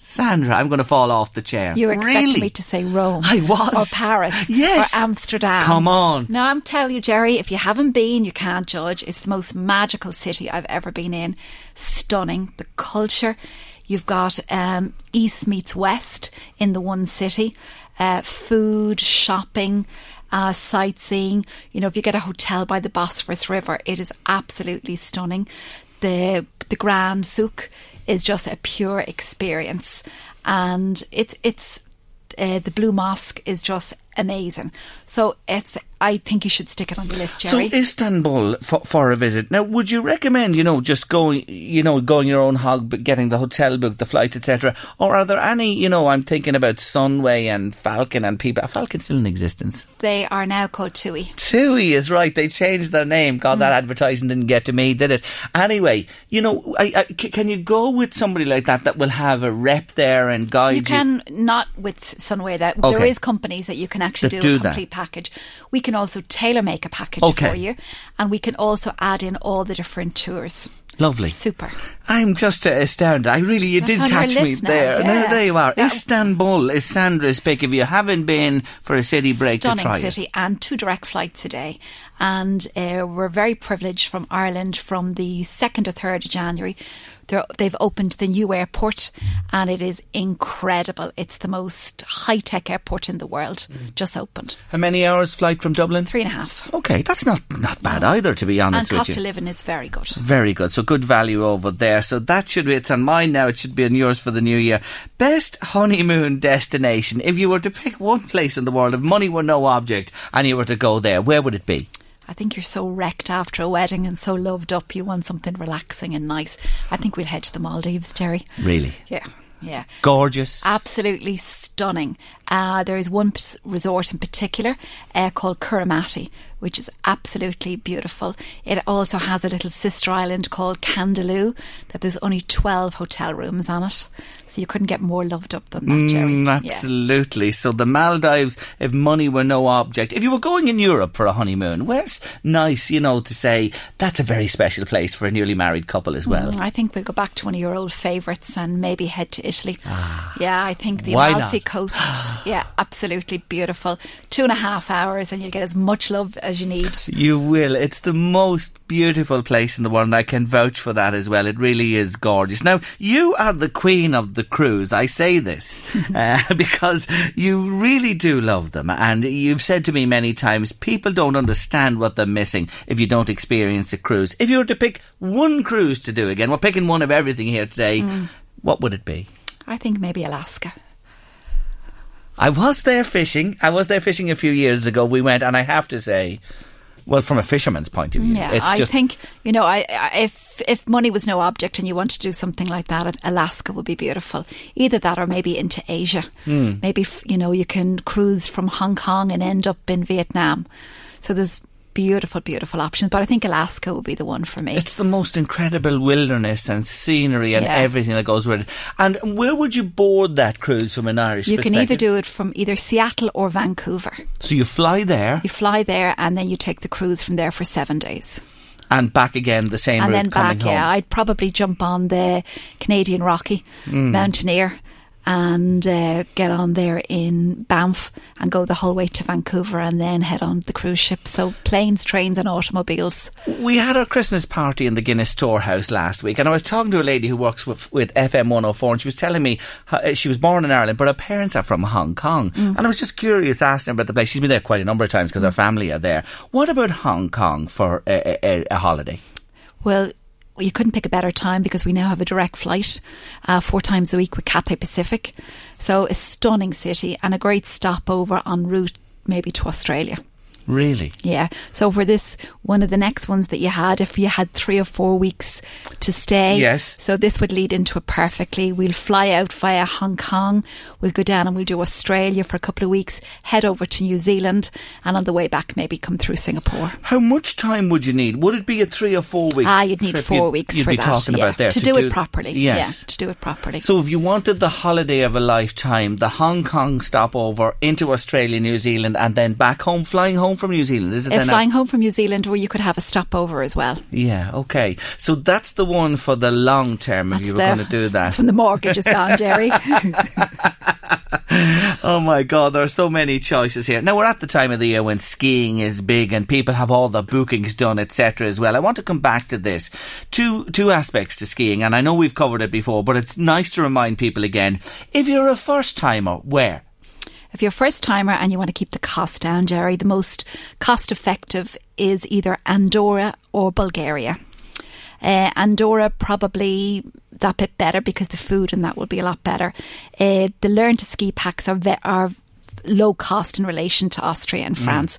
Sandra, I'm going to fall off the chair. You expected me to say Rome. I was. Or Paris. Yes. Or Amsterdam. Come on. Now, I'm telling you, Jerry, if you haven't been, you can't judge. It's the most magical city I've ever been in. Stunning. The culture. You've got East meets West in the one city. Food, shopping, sightseeing. You know, if you get a hotel by the Bosphorus River, it is absolutely stunning. The Grand Souk is just a pure experience. And it's the blue mosque is just amazing. So it's, I think you should stick it on your list, Jerry. So Istanbul for a visit. Now, would you recommend, you know, just going, you know, going your own hog, but getting the hotel booked, the flights, etc.? Or are there any, you know, I'm thinking about Sunway and Falcon and people. Falcon's still in existence. They are now called TUI. TUI is right. They changed their name. God, that advertising didn't get to me, did it? Anyway, you know, can you go with somebody like that that will have a rep there and guide you? You can, not with Sunway. That okay. There is companies that you can actually do a complete package. We can also tailor make a package for you, and we can also add in all the different tours. Lovely. Super. I'm just astounded. I really, you did catch me there. Yeah. No, there you are. Yeah. Istanbul is Sandra's pick. If you haven't been for a city break, to try it. And 2 direct flights a day. And we're very privileged from Ireland from the 2nd or 3rd of January. They've opened the new airport and it is incredible. It's the most high-tech airport in the world, just opened. How many hours flight from Dublin? 3.5. OK, that's not bad either, to be honest with you. And cost of living is very good. Very good. So good value over there. So that should be, it's on mine now, it should be on yours for the new year. Best honeymoon destination. If you were to pick one place in the world, if money were no object and you were to go there, where would it be? I think you're so wrecked after a wedding and so loved up, you want something relaxing and nice. I think we'll head to the Maldives, Terry. Really? Yeah. Yeah. Gorgeous. Absolutely stunning. There is one resort in particular called Kuramati, which is absolutely beautiful. It also has a little sister island called Kandaloo that there's only 12 hotel rooms on it. So you couldn't get more loved up than that, Jerry. Absolutely. Yeah. So the Maldives, if money were no object. If you were going in Europe for a honeymoon, where's nice, you know, to say that's a very special place for a newly married couple as well? I think we'll go back to one of your old favourites and maybe head to Italy. Yeah, I think the Amalfi Coast. Yeah, absolutely beautiful. 2.5 hours and you'll get as much love as you need. You will. It's the most beautiful place in the world and I can vouch for that as well. It really is gorgeous. Now, you are the queen of the cruise. I say this because you really do love them, and you've said to me many times, people don't understand what they're missing if you don't experience a cruise. If you were to pick one cruise to do again, we're picking one of everything here today, what would it be? I think maybe Alaska. I was there fishing. I was there fishing a few years ago. We went, and I have to say, well, from a fisherman's point of view, yeah, it's just, I think, you know, if money was no object and you want to do something like that, Alaska would be beautiful. Either that or maybe into Asia. Maybe, you know, you can cruise from Hong Kong and end up in Vietnam. So there's beautiful, beautiful options. But I think Alaska would be the one for me. It's the most incredible wilderness and scenery and everything that goes with it. And where would you board that cruise from an Irish perspective? You can either do it from either Seattle or Vancouver. So you fly there? You fly there and then you take the cruise from there for 7 days. And back again, the same route coming home. And then back, yeah. I'd probably jump on the Canadian Rocky Mountaineer and get on there in Banff and go the whole way to Vancouver and then head on the cruise ship. So planes, trains and automobiles. We had our Christmas party in the Guinness Storehouse last week and I was talking to a lady who works with FM 104 and she was telling me she was born in Ireland but her parents are from Hong Kong and I was just curious asking her about the place. She's been there quite a number of times because her family are there. What about Hong Kong for a holiday? Well, you couldn't pick a better time because we now have a direct flight 4 times a week with Cathay Pacific. So a stunning city and a great stopover en route maybe to Australia. Really? Yeah. So for this, one of the next ones that you had, if you had 3 or 4 weeks to stay. Yes. So this would lead into it perfectly. We'll fly out via Hong Kong. We'll go down and we'll do Australia for a couple of weeks, head over to New Zealand and on the way back maybe come through Singapore. How much time would you need? Would it be a 3 or 4 week? You'd need trip? 4 weeks you'd for that. You'd be talking about there. To do it properly. Yes. Yeah, to do it properly. So if you wanted the holiday of a lifetime, the Hong Kong stopover into Australia, New Zealand and then back home, flying home from New Zealand, is it? Flying home from New Zealand where you could have a stopover as well. Yeah, okay. So that's the one for the long term if you were going to do that. That's when the mortgage is gone, Jerry. Oh my God, there are so many choices here. Now we're at the time of the year when skiing is big and people have all the bookings done, etc. as well. I want to come back to this. Two aspects to skiing, and I know we've covered it before, but it's nice to remind people again. If you're a first timer, where? If you're a first-timer and you want to keep the cost down, Jerry, the most cost-effective is either Andorra or Bulgaria. Andorra, probably that bit better because the food and that will be a lot better. The learn to ski packs are low cost in relation to Austria and France.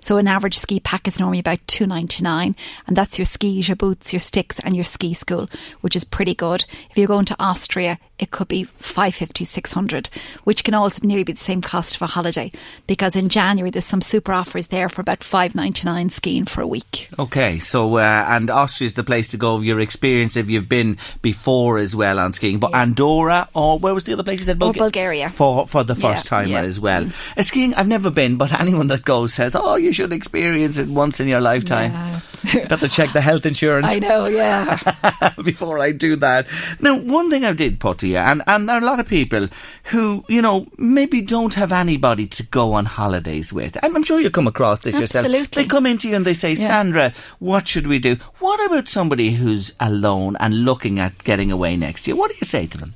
So an average ski pack is normally about $2.99, and that's your skis, your boots, your sticks and your ski school, which is pretty good. If you're going to Austria, it could be $550, $600, which can also nearly be the same cost of a holiday, because in January there's some super offers there for about $5.99 skiing for a week. Okay, so and Austria is the place to go. Your experience if you've been before as well on skiing, but yeah. Andorra, or where was the other place you said? Bulgaria for the first timer as well. Skiing I've never been, but anyone that goes says, oh, you should experience it once in your lifetime. Got to check the health insurance. I know, yeah. Before I do that. Now, one thing I did put to you, and there are a lot of people who, you know, maybe don't have anybody to go on holidays with. And I'm sure you come across this yourself. They come into you and they say, Sandra, what should we do? What about somebody who's alone and looking at getting away next year? What do you say to them?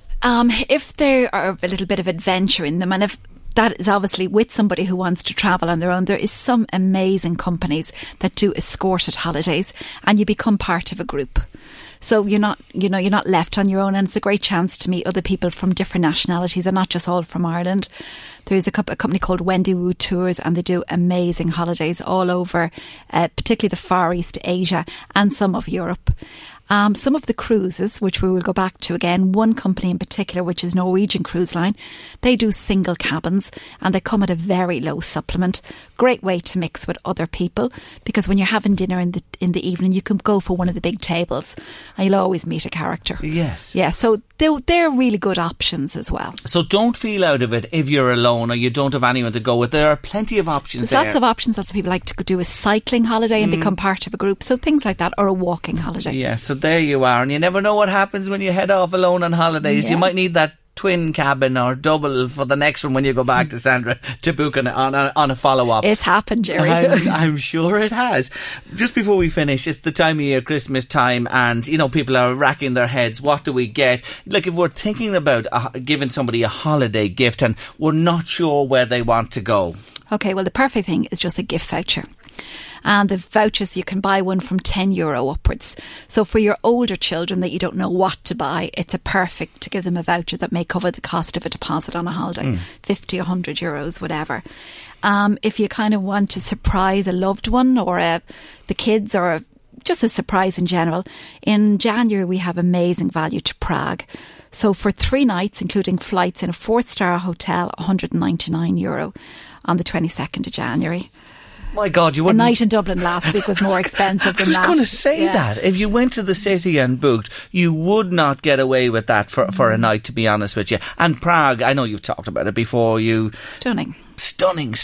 If there are a little bit of adventure in them, and if that is obviously with somebody who wants to travel on their own. There is some amazing companies that do escorted holidays, and you become part of a group. So you're not left on your own, and it's a great chance to meet other people from different nationalities and not just all from Ireland. There's a company called Wendy Wu Tours, and they do amazing holidays all over, particularly the Far East, Asia and some of Europe. Some of the cruises, which we will go back to again, one company in particular, which is Norwegian Cruise Line, they do single cabins and they come at a very low supplement. Great way to mix with other people, because when you're having dinner in the evening, you can go for one of the big tables and you'll always meet a character. Yes. Yeah, so they're really good options as well. So don't feel out of it if you're alone or you don't have anyone to go with. There are plenty of options there. Lots of options. Lots of people like to do a cycling holiday and become part of a group. So things like that, or a walking holiday. Yeah, so there you are, and you never know what happens when you head off alone on holidays. You might need that twin cabin or double for the next one when you go back to Sandra to book on a follow-up. It's happened, Jerry. I'm sure it has. Just before we finish, it's the time of year, Christmas time, and you know, people are racking their heads, what do we get? Like, if we're thinking about giving somebody a holiday gift and we're not sure where they want to go. Okay, well, the perfect thing is just a gift voucher. And the vouchers, you can buy one from €10 upwards. So for your older children that you don't know what to buy, it's a perfect to give them a voucher that may cover the cost of a deposit on a holiday, €50, €100, whatever. If you kind of want to surprise a loved one or the kids or just a surprise in general, in January we have amazing value to Prague. So for 3 nights, including flights in a 4-star hotel, €199 on the 22nd of January. My God, you wouldn't... A night in Dublin last week was more expensive than that. I was going to say that. If you went to the city and booked, you would not get away with that for a night, to be honest with you. And Prague, I know you've talked about it before. Stunning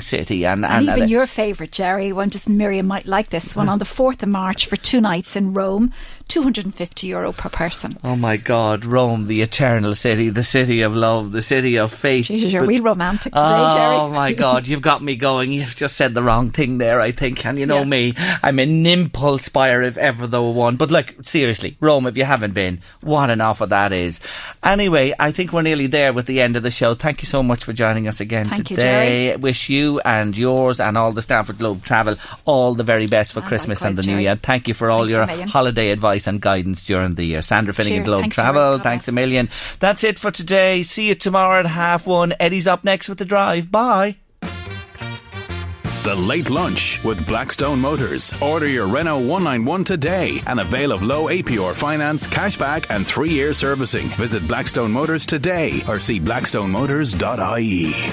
city. And even your favourite, Jerry, one just Miriam might like this one, on the 4th of March for 2 nights in Rome, €250 per person. Oh my God, Rome, the eternal city, the city of love, the city of faith. Jesus, you're real romantic today, Jerry. Oh my God, you've got me going. You've just said the wrong thing there, I think. And you know me, I'm an impulse buyer if ever there were one. But like, seriously, Rome, if you haven't been, what an offer that is. Anyway, I think we're nearly there with the end of the show. Thank you so much for joining us again today. I wish you and yours and all the staff at Globe Travel all the very best for Christmas and the New Year. Thank you for all your holiday advice and guidance during the year. Sandra Finnegan, Globe Travel. Thanks a million. That's it for today. See you tomorrow at 1:30. Eddie's up next with The Drive. Bye. The Late Lunch with Blackstone Motors. Order your Renault 191 today and avail of low APR finance, cashback and 3-year servicing. Visit Blackstone Motors today or see blackstonemotors.ie.